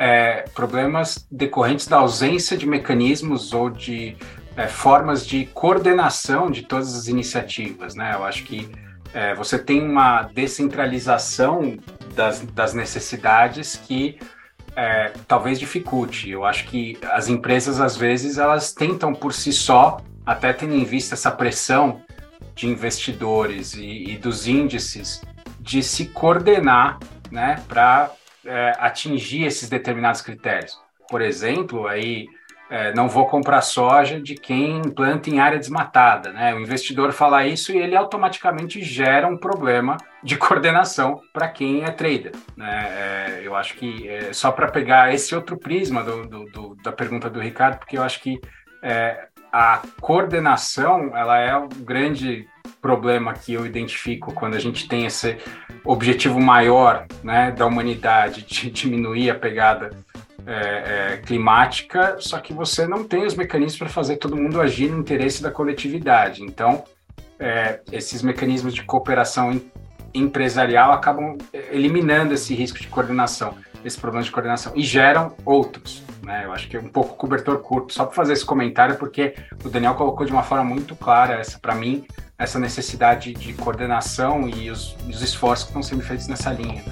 É, problemas decorrentes da ausência de mecanismos ou de é, formas de coordenação de todas as iniciativas, né? Eu acho que é, você tem uma descentralização das, das necessidades que é, talvez dificulte. Eu acho que as empresas, às vezes, elas tentam por si só, até tendo em vista essa pressão de investidores e, e dos índices, de se coordenar, né, para É, atingir esses determinados critérios. Por exemplo, aí, é, não vou comprar soja de quem planta em área desmatada, né? O investidor fala isso e ele automaticamente gera um problema de coordenação para quem é trader, né? É, eu acho que é, só para pegar esse outro prisma do, do, do, da pergunta do Ricardo, porque eu acho que é, a coordenação ela é um grande problema que eu identifico quando a gente tem esse objetivo maior, né, da humanidade de diminuir a pegada é, é, climática, só que você não tem os mecanismos para fazer todo mundo agir no interesse da coletividade. Então, é, esses mecanismos de cooperação em, empresarial acabam eliminando esse risco de coordenação, esse problema de coordenação, e geram outros, né? Eu acho que é um pouco cobertor curto, só para fazer esse comentário, porque o Daniel colocou de uma forma muito clara essa, para mim, essa necessidade de coordenação e os, os esforços que estão sendo feitos nessa linha.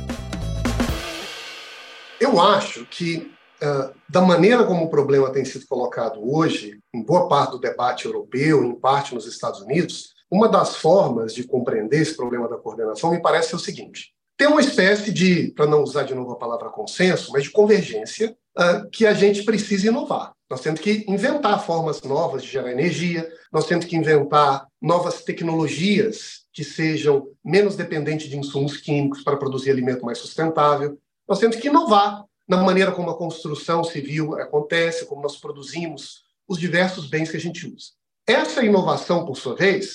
Eu acho que, uh, da maneira como o problema tem sido colocado hoje, em boa parte do debate europeu, em parte nos Estados Unidos, uma das formas de compreender esse problema da coordenação me parece ser o seguinte: tem uma espécie de, para não usar de novo a palavra consenso, mas de convergência, uh, que a gente precisa inovar. Nós temos que inventar formas novas de gerar energia, nós temos que inventar novas tecnologias que sejam menos dependentes de insumos químicos para produzir alimento mais sustentável. Nós temos que inovar na maneira como a construção civil acontece, como nós produzimos os diversos bens que a gente usa. Essa inovação, por sua vez,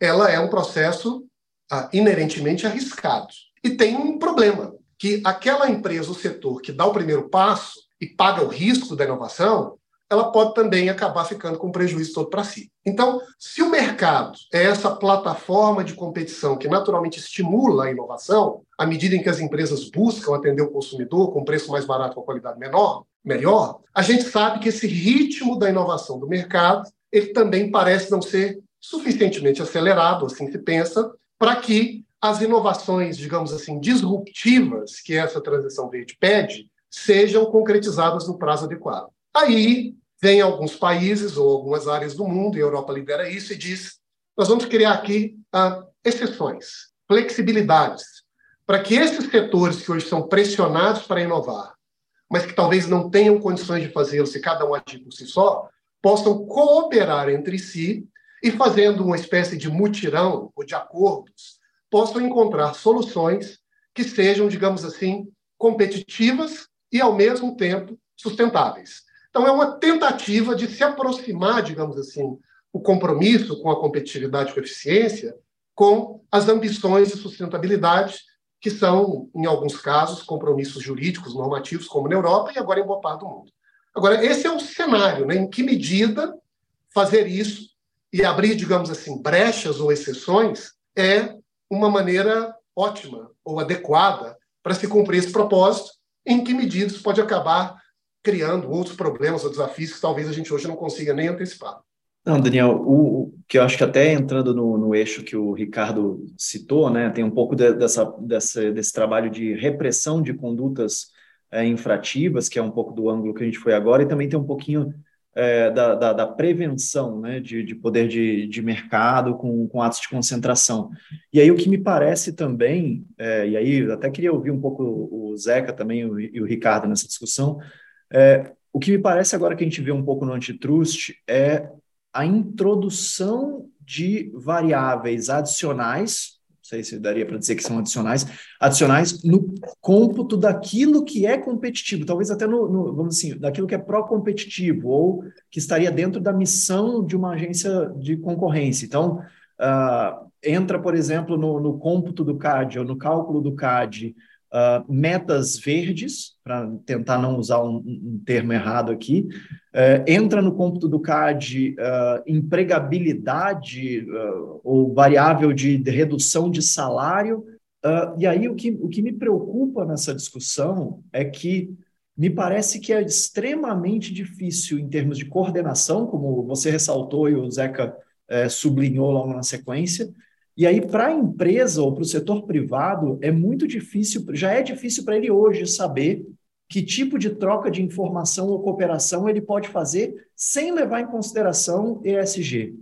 ela é um processo ah, inerentemente arriscado. E tem um problema, que aquela empresa, o setor que dá o primeiro passo e paga o risco da inovação, ela pode também acabar ficando com prejuízo todo para si. Então, se o mercado é essa plataforma de competição que naturalmente estimula a inovação, à medida em que as empresas buscam atender o consumidor com preço mais barato, com qualidade menor, melhor, a gente sabe que esse ritmo da inovação do mercado, ele também parece não ser suficientemente acelerado, assim se pensa, para que as inovações, digamos assim, disruptivas que essa transição verde pede, sejam concretizadas no prazo adequado. Aí vem alguns países ou algumas áreas do mundo, e a Europa lidera isso, e diz: nós vamos criar aqui ah, exceções, flexibilidades, para que esses setores que hoje são pressionados para inovar, mas que talvez não tenham condições de fazê-lo se cada um agir por si só, possam cooperar entre si e, fazendo uma espécie de mutirão ou de acordos, possam encontrar soluções que sejam, digamos assim, competitivas e, ao mesmo tempo, sustentáveis. Então, é uma tentativa de se aproximar, digamos assim, o compromisso com a competitividade e com a eficiência, com as ambições de sustentabilidade, que são, em alguns casos, compromissos jurídicos, normativos, como na Europa e agora em boa parte do mundo. Agora, esse é o cenário, né? Em que medida fazer isso e abrir, digamos assim, brechas ou exceções é uma maneira ótima ou adequada para se cumprir esse propósito, em que medida isso pode acabar criando outros problemas ou desafios que talvez a gente hoje não consiga nem antecipar. Não, Daniel, o, o que eu acho que até entrando no, no eixo que o Ricardo citou, né, tem um pouco de, dessa, dessa, desse trabalho de repressão de condutas é, infrativas, que é um pouco do ângulo que a gente foi agora, e também tem um pouquinho é, da, da, da prevenção, né, de, de poder de, de mercado com, com atos de concentração. E aí o que me parece também, é, e aí até queria ouvir um pouco o Zeca também o, e o Ricardo nessa discussão, é, o que me parece agora que a gente vê um pouco no antitrust é a introdução de variáveis adicionais, não sei se daria para dizer que são adicionais, adicionais no cômputo daquilo que é competitivo, talvez até no, no vamos assim, daquilo que é pró-competitivo ou que estaria dentro da missão de uma agência de concorrência. Então, uh, entra, por exemplo, no, no cômputo do C A D, ou no cálculo do C A D, Uh, metas verdes, para tentar não usar um, um termo errado aqui, uh, entra no cômputo do C A D uh, empregabilidade uh, ou variável de, de redução de salário, uh, e aí o que, o que me preocupa nessa discussão é que me parece que é extremamente difícil em termos de coordenação, como você ressaltou e o Zeca uh, sublinhou logo na sequência. E aí, para a empresa ou para o setor privado, é muito difícil, já é difícil para ele hoje saber que tipo de troca de informação ou cooperação ele pode fazer sem levar em consideração E S G.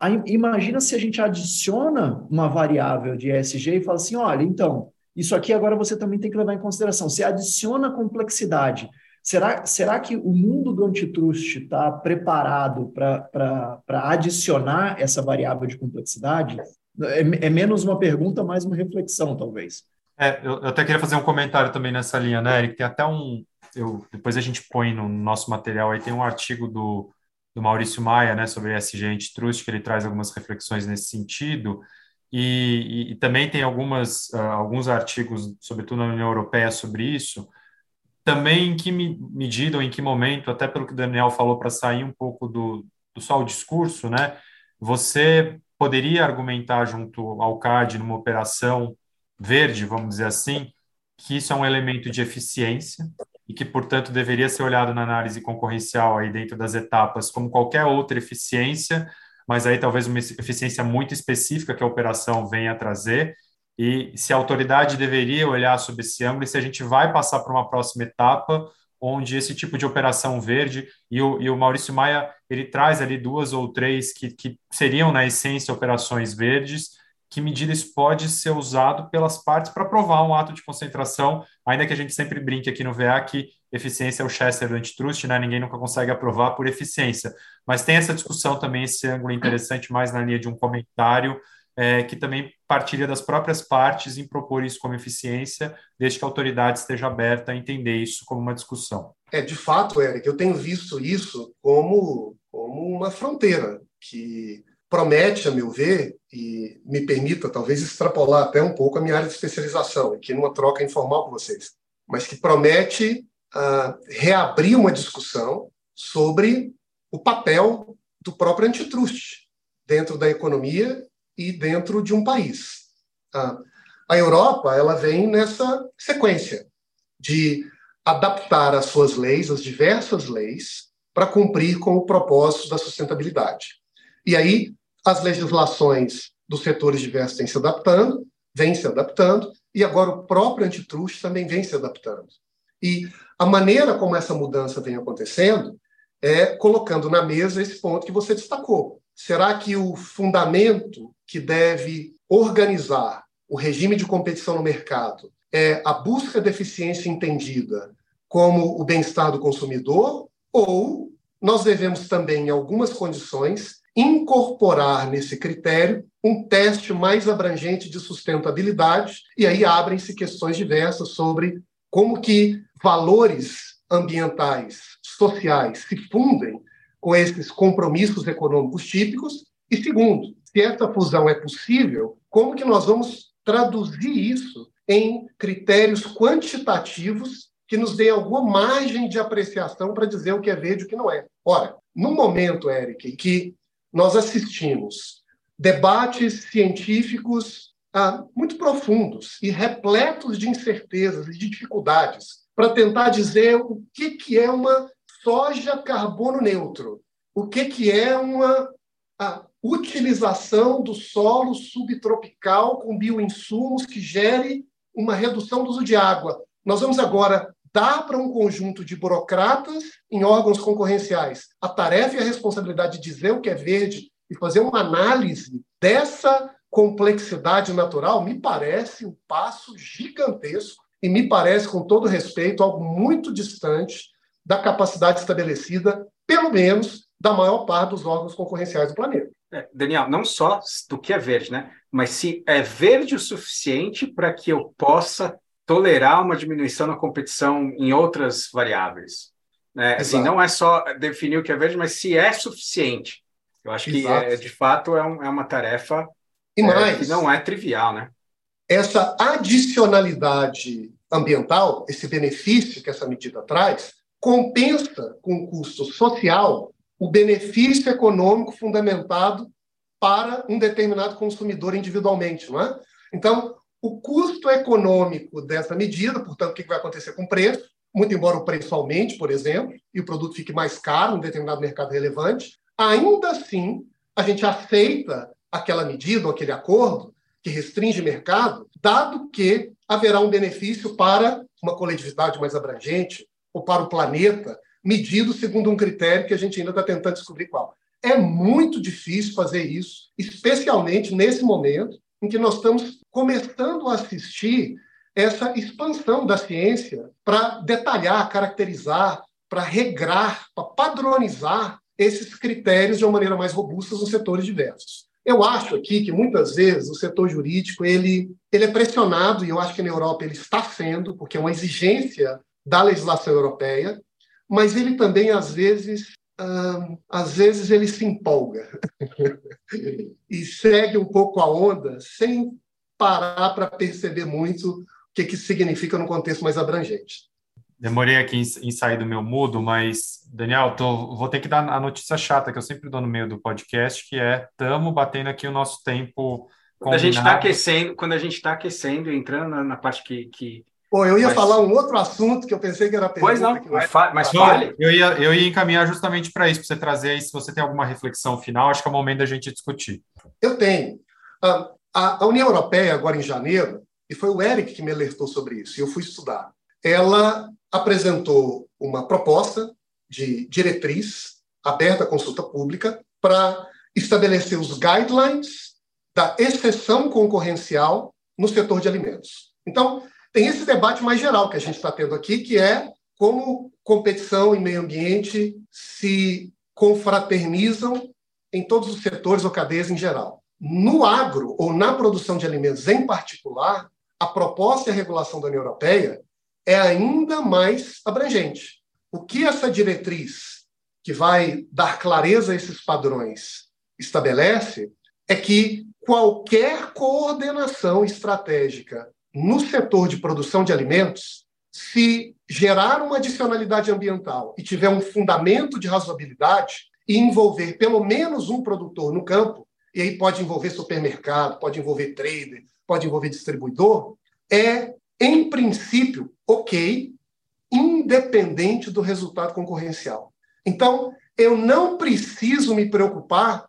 Aí, imagina se a gente adiciona uma variável de E S G e fala assim, olha, então, isso aqui agora você também tem que levar em consideração. Você adiciona complexidade. Será, será que o mundo do antitrust está preparado para adicionar essa variável de complexidade? É, é menos uma pergunta, mais uma reflexão, talvez. É, eu, eu até queria fazer um comentário também nessa linha, né, Eric? Tem até um... Eu, depois a gente põe no nosso material aí, tem um artigo do, do Maurício Maia, né, sobre E S G antitrust, que ele traz algumas reflexões nesse sentido, e, e, e também tem algumas, uh, alguns artigos, sobretudo na União Europeia, sobre isso. Também em que medida ou em que momento, até pelo que o Daniel falou, para sair um pouco do, do só o discurso, né? Você poderia argumentar junto ao C A D numa operação verde, vamos dizer assim, que isso é um elemento de eficiência e que, portanto, deveria ser olhado na análise concorrencial aí dentro das etapas como qualquer outra eficiência, mas aí talvez uma eficiência muito específica que a operação venha a trazer. E se a autoridade deveria olhar sobre esse ângulo e se a gente vai passar para uma próxima etapa onde esse tipo de operação verde, e o, e o Maurício Maia, ele traz ali duas ou três que, que seriam, na essência, operações verdes, que medida isso pode ser usado pelas partes para provar um ato de concentração, ainda que a gente sempre brinque aqui no V A que eficiência é o Chester do antitrust, né? Ninguém nunca consegue aprovar por eficiência. Mas tem essa discussão também, esse ângulo interessante, mais na linha de um comentário, É, que também partilha das próprias partes em propor isso como eficiência, desde que a autoridade esteja aberta a entender isso como uma discussão. É, de fato, Eric, eu tenho visto isso como, como uma fronteira que promete, a meu ver, e me permita talvez extrapolar até um pouco a minha área de especialização, aqui numa troca informal com vocês, mas que promete uh, reabrir uma discussão sobre o papel do próprio antitrust dentro da economia e dentro de um país. A Europa, ela vem nessa sequência de adaptar as suas leis, as diversas leis, para cumprir com o propósito da sustentabilidade. E aí, as legislações dos setores diversos têm se adaptando, vêm se adaptando, e agora o próprio antitrust também vem se adaptando. E a maneira como essa mudança vem acontecendo é colocando na mesa esse ponto que você destacou. Será que o fundamento que deve organizar o regime de competição no mercado é a busca de eficiência entendida como o bem-estar do consumidor? Ou nós devemos também, em algumas condições, incorporar nesse critério um teste mais abrangente de sustentabilidade, e aí abrem-se questões diversas sobre como que valores ambientais, sociais, se fundem com esses compromissos econômicos típicos, e segundo, se essa fusão é possível, como que nós vamos traduzir isso em critérios quantitativos que nos dê alguma margem de apreciação para dizer o que é verde e o que não é. Ora, num momento, Eric, em que nós assistimos debates científicos ah, muito profundos e repletos de incertezas e de dificuldades para tentar dizer o que, que é uma soja carbono neutro, o que, que é uma a utilização do solo subtropical com bioinsumos que gere uma redução do uso de água. Nós vamos agora dar para um conjunto de burocratas em órgãos concorrenciais a tarefa e a responsabilidade de dizer o que é verde e fazer uma análise dessa complexidade natural. Me parece um passo gigantesco e me parece, com todo respeito, algo muito distante da capacidade estabelecida, pelo menos, da maior parte dos órgãos concorrenciais do planeta. É, Daniel, não só do que é verde, né? Mas se é verde o suficiente para que eu possa tolerar uma diminuição na competição em outras variáveis. Né? Assim, não é só definir o que é verde, mas se é suficiente. Eu acho Exato. que, é, de fato, é, um, é uma tarefa e mais, é, que não é trivial, né? Essa adicionalidade ambiental, esse benefício que essa medida traz, compensa com o custo social o benefício econômico fundamentado para um determinado consumidor individualmente, não é? Então, o custo econômico dessa medida, portanto, o que vai acontecer com o preço, muito embora o preço aumente, por exemplo, e o produto fique mais caro em um determinado mercado relevante, ainda assim, a gente aceita aquela medida ou aquele acordo que restringe o mercado, dado que haverá um benefício para uma coletividade mais abrangente ou para o planeta, medido segundo um critério que a gente ainda está tentando descobrir qual. É muito difícil fazer isso, especialmente nesse momento em que nós estamos começando a assistir essa expansão da ciência para detalhar, caracterizar, para regrar, para padronizar esses critérios de uma maneira mais robusta nos setores diversos. Eu acho aqui que, muitas vezes, o setor jurídico ele, ele é pressionado, e eu acho que na Europa ele está sendo, porque é uma exigência da legislação europeia, mas ele também, às vezes, hum, às vezes ele se empolga e segue um pouco a onda sem parar para perceber muito o que, que significa num contexto mais abrangente. Demorei aqui em, em sair do meu mudo, mas, Daniel, tô, vou ter que dar a notícia chata que eu sempre dou no meio do podcast, que é estamos batendo aqui o nosso tempo combinado. Quando a gente está aquecendo, quando a gente está aquecendo, entrando na, na parte que... que... Pô, eu ia mas... falar um outro assunto que eu pensei que era pergunta. Pois não, que... mas, fa- mas não, fale. Eu ia, eu ia encaminhar justamente para isso, para você trazer aí, se você tem alguma reflexão final, acho que é o momento da gente discutir. Eu tenho. A, a União Europeia, agora em janeiro, e foi o Eric que me alertou sobre isso, e eu fui estudar, ela apresentou uma proposta de diretriz aberta à consulta pública para estabelecer os guidelines da exceção concorrencial no setor de alimentos. Então, tem esse debate mais geral que a gente está tendo aqui, que é como competição e meio ambiente se confraternizam em todos os setores ou cadeias em geral. No agro, ou na produção de alimentos em particular, a proposta e a regulação da União Europeia é ainda mais abrangente. O que essa diretriz, que vai dar clareza a esses padrões, estabelece é que qualquer coordenação estratégica no setor de produção de alimentos, se gerar uma adicionalidade ambiental e tiver um fundamento de razoabilidade e envolver pelo menos um produtor no campo, e aí pode envolver supermercado, pode envolver trader, pode envolver distribuidor, é, em princípio, ok, independente do resultado concorrencial. Então, eu não preciso me preocupar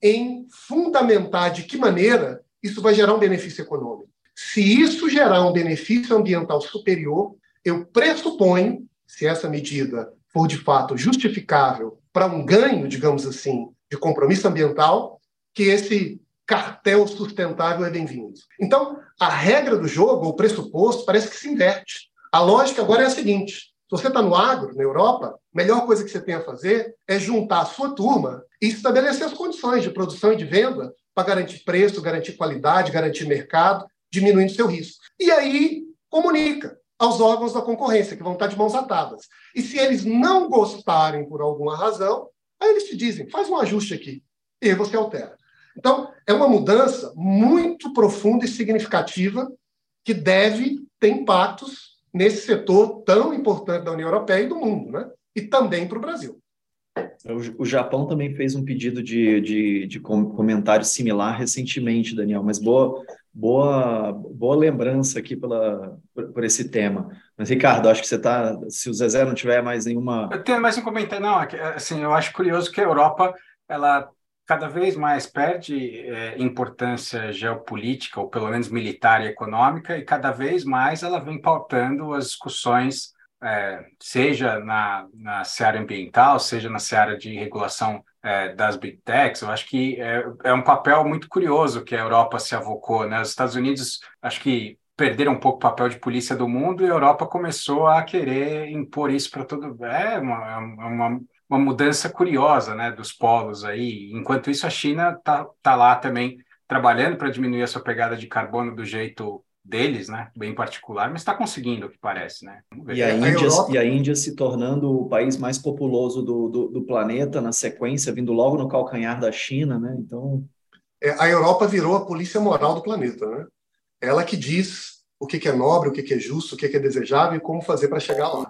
em fundamentar de que maneira isso vai gerar um benefício econômico. Se isso gerar um benefício ambiental superior, eu pressuponho, se essa medida for de fato justificável para um ganho, digamos assim, de compromisso ambiental, que esse cartel sustentável é bem-vindo. Então, a regra do jogo, o pressuposto, parece que se inverte. A lógica agora é a seguinte: se você está no agro, na Europa, a melhor coisa que você tem a fazer é juntar a sua turma e estabelecer as condições de produção e de venda para garantir preço, garantir qualidade, garantir mercado, diminuindo seu risco. E aí comunica aos órgãos da concorrência, que vão estar de mãos atadas. E se eles não gostarem por alguma razão, aí eles te dizem, faz um ajuste aqui, e aí você altera. Então, é uma mudança muito profunda e significativa que deve ter impactos nesse setor tão importante da União Europeia e do mundo, né? E também para o Brasil. O Japão também fez um pedido de, de, de comentário similar recentemente, Daniel, mas boa, boa, boa lembrança aqui pela, por, por esse tema. Mas, Ricardo, acho que você está... Se o Zezé não tiver mais nenhuma... Eu tenho mais um comentário. Não, assim, eu acho curioso que a Europa, ela cada vez mais perde é, importância geopolítica, ou pelo menos militar e econômica, e cada vez mais ela vem pautando as discussões É, seja na, na seara ambiental, seja na seara de regulação é, das big techs. Eu acho que é, é um papel muito curioso que a Europa se avocou, né? Os Estados Unidos, acho que perderam um pouco o papel de polícia do mundo e a Europa começou a querer impor isso para todo... É uma, uma, uma mudança curiosa, né, dos polos aí. Enquanto isso, a China tá, tá lá também trabalhando para diminuir a sua pegada de carbono do jeito deles, né, bem particular, mas está conseguindo, o que parece, né? E a, Índia, a Europa... e a Índia se tornando o país mais populoso do, do, do planeta na sequência, vindo logo no calcanhar da China, né? Então... É, a Europa virou a polícia moral do planeta, né? Ela que diz o que, que é nobre, o que, que é justo, o que, que é desejável e como fazer para chegar lá.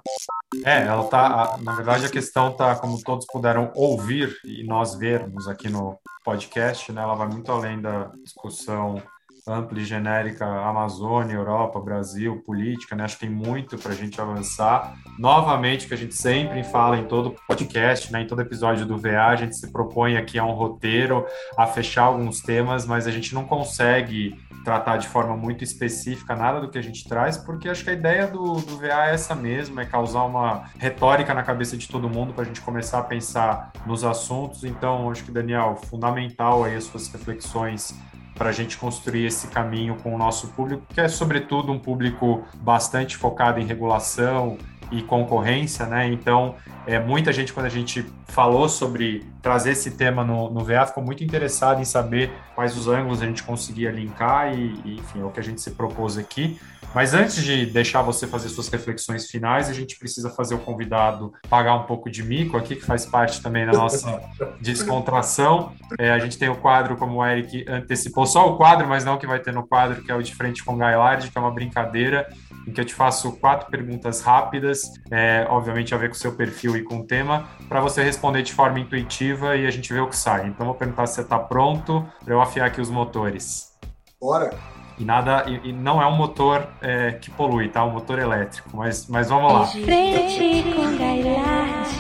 É, ela tá, na verdade a questão está, como todos puderam ouvir e nós vermos aqui no podcast, né, ela vai muito além da discussão ampla e genérica, Amazônia, Europa, Brasil, política, né? Acho que tem muito para a gente avançar. Novamente, que a gente sempre fala em todo podcast, né? Em todo episódio do V A, a gente se propõe aqui a um roteiro, a fechar alguns temas, mas a gente não consegue tratar de forma muito específica nada do que a gente traz, porque acho que a ideia do, do V A é essa mesmo, é causar uma retórica na cabeça de todo mundo para a gente começar a pensar nos assuntos. Então, acho que, Daniel, fundamental aí as suas reflexões para a gente construir esse caminho com o nosso público, que é, sobretudo, um público bastante focado em regulação e concorrência, né? Então, é, muita gente, quando a gente falou sobre trazer esse tema no, no V A, ficou muito interessada em saber quais os ângulos a gente conseguia linkar e, e, enfim, é o que a gente se propôs aqui. Mas antes de deixar você fazer suas reflexões finais, a gente precisa fazer o convidado pagar um pouco de mico aqui, que faz parte também da nossa descontração. É, a gente tem o quadro, como o Eric antecipou, só o quadro, mas não o que vai ter no quadro, que é o De Frente com Gaillard, que é uma brincadeira em que eu te faço quatro perguntas rápidas, é, obviamente a ver com o seu perfil e com o tema, para você responder de forma intuitiva e a gente vê o que sai. Então, vou perguntar se você está pronto para eu afiar aqui os motores. Bora! E, nada, e, e não é um motor é, que polui, tá? É um motor elétrico, mas, mas vamos lá. De Frente com Gaillard.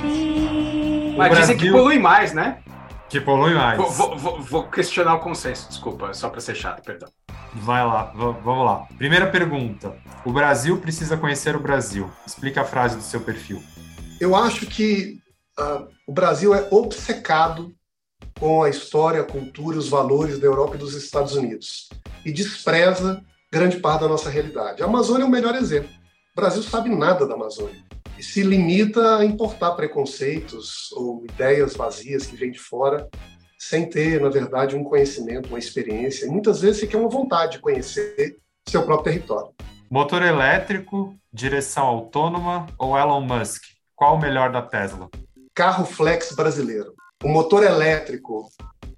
Mas dizem que polui mais, né? Que polui mais. Vou, vou, vou questionar o consenso, desculpa, só para ser chato, perdão. Vai lá, v- vamos lá. Primeira pergunta. O Brasil precisa conhecer o Brasil. Explica a frase do seu perfil. Eu acho que uh, o Brasil é obcecado com a história, a cultura, os valores da Europa e dos Estados Unidos e despreza grande parte da nossa realidade. A Amazônia é o melhor exemplo. O Brasil sabe nada da Amazônia e se limita a importar preconceitos ou ideias vazias que vêm de fora sem ter, na verdade, um conhecimento, uma experiência. E muitas vezes você quer uma vontade de conhecer seu próprio território. Motor elétrico, direção autônoma ou Elon Musk? Qual o melhor da Tesla? Carro flex brasileiro. O motor elétrico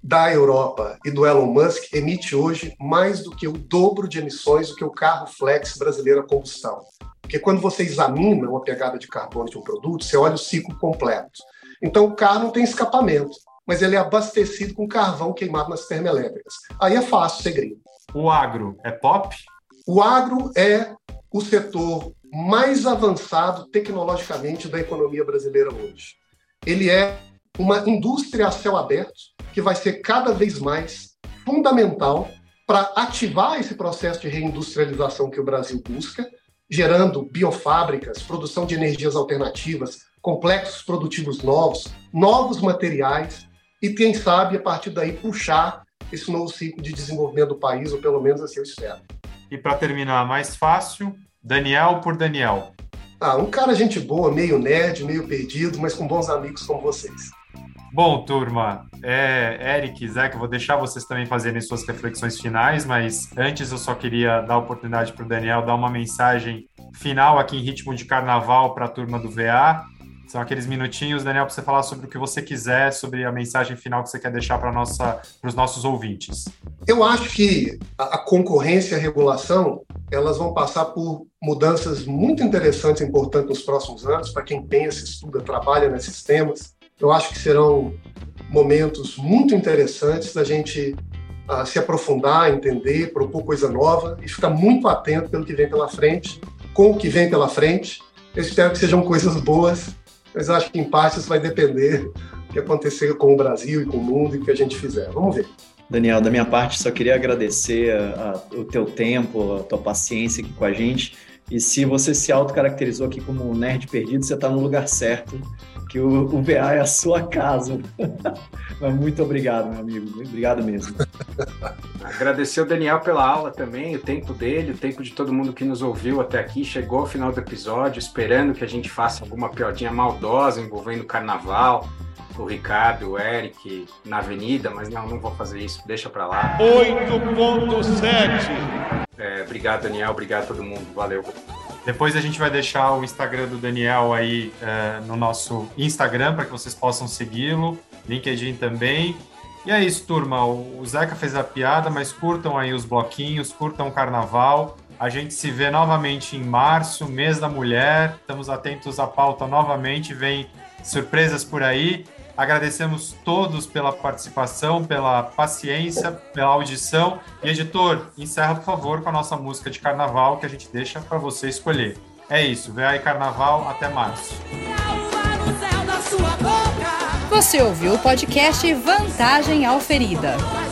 da Europa e do Elon Musk emite hoje mais do que o dobro de emissões do que o carro flex brasileiro a combustão. Porque quando você examina uma pegada de carbono de um produto, você olha o ciclo completo. Então o carro não tem escapamento, mas ele é abastecido com carvão queimado nas termoelétricas. Aí é fácil, segredo. O agro é pop? O agro é o setor mais avançado tecnologicamente da economia brasileira hoje. Ele é uma indústria a céu aberto que vai ser cada vez mais fundamental para ativar esse processo de reindustrialização que o Brasil busca, gerando biofábricas, produção de energias alternativas, complexos produtivos novos, novos materiais e, quem sabe, a partir daí, puxar esse novo ciclo de desenvolvimento do país, ou pelo menos assim eu espero. E para terminar mais fácil, Daniel por Daniel. Ah, um cara gente boa, meio nerd, meio perdido, mas com bons amigos como vocês. Bom, turma, é, Eric, Zeca, eu vou deixar vocês também fazerem suas reflexões finais, mas antes eu só queria dar a oportunidade para o Daniel dar uma mensagem final aqui em ritmo de carnaval para a turma do V A. São aqueles minutinhos, Daniel, para você falar sobre o que você quiser, sobre a mensagem final que você quer deixar para nossa, para os nossos ouvintes. Eu acho que a concorrência e a regulação, elas vão passar por mudanças muito interessantes e importantes nos próximos anos, para quem pensa, estuda, trabalha nesses temas. Eu acho que serão momentos muito interessantes da gente uh, se aprofundar, entender, propor coisa nova e ficar muito atento pelo que vem pela frente, com o que vem pela frente. Eu espero que sejam coisas boas, mas acho que, em parte, isso vai depender do que acontecer com o Brasil e com o mundo e o que a gente fizer. Vamos ver. Daniel, da minha parte, só queria agradecer a, a, o teu tempo, a tua paciência aqui com a gente. E se você se autocaracterizou aqui como um nerd perdido, você está no lugar certo, que o, o V A é a sua casa. Mas muito obrigado, meu amigo. Obrigado mesmo. Agradecer ao Daniel pela aula também, o tempo dele, o tempo de todo mundo que nos ouviu até aqui. Chegou ao final do episódio, esperando que a gente faça alguma piadinha maldosa envolvendo o carnaval, o Ricardo, o Eric, na avenida, mas não, não vou fazer isso, deixa pra lá. oito ponto sete É, obrigado, Daniel. Obrigado a todo mundo. Valeu. Depois a gente vai deixar o Instagram do Daniel aí é, no nosso Instagram para que vocês possam segui-lo. LinkedIn também. E é isso, turma. O Zeca fez a piada, mas curtam aí os bloquinhos, curtam o carnaval. A gente se vê novamente em março, mês da mulher. Estamos atentos à pauta novamente. Vem surpresas por aí. Agradecemos todos pela participação, pela paciência, pela audição. E, editor, encerra, por favor, com a nossa música de carnaval que a gente deixa para você escolher. É isso, V A e Carnaval, até março. Você ouviu o podcast Vantagem Alferida.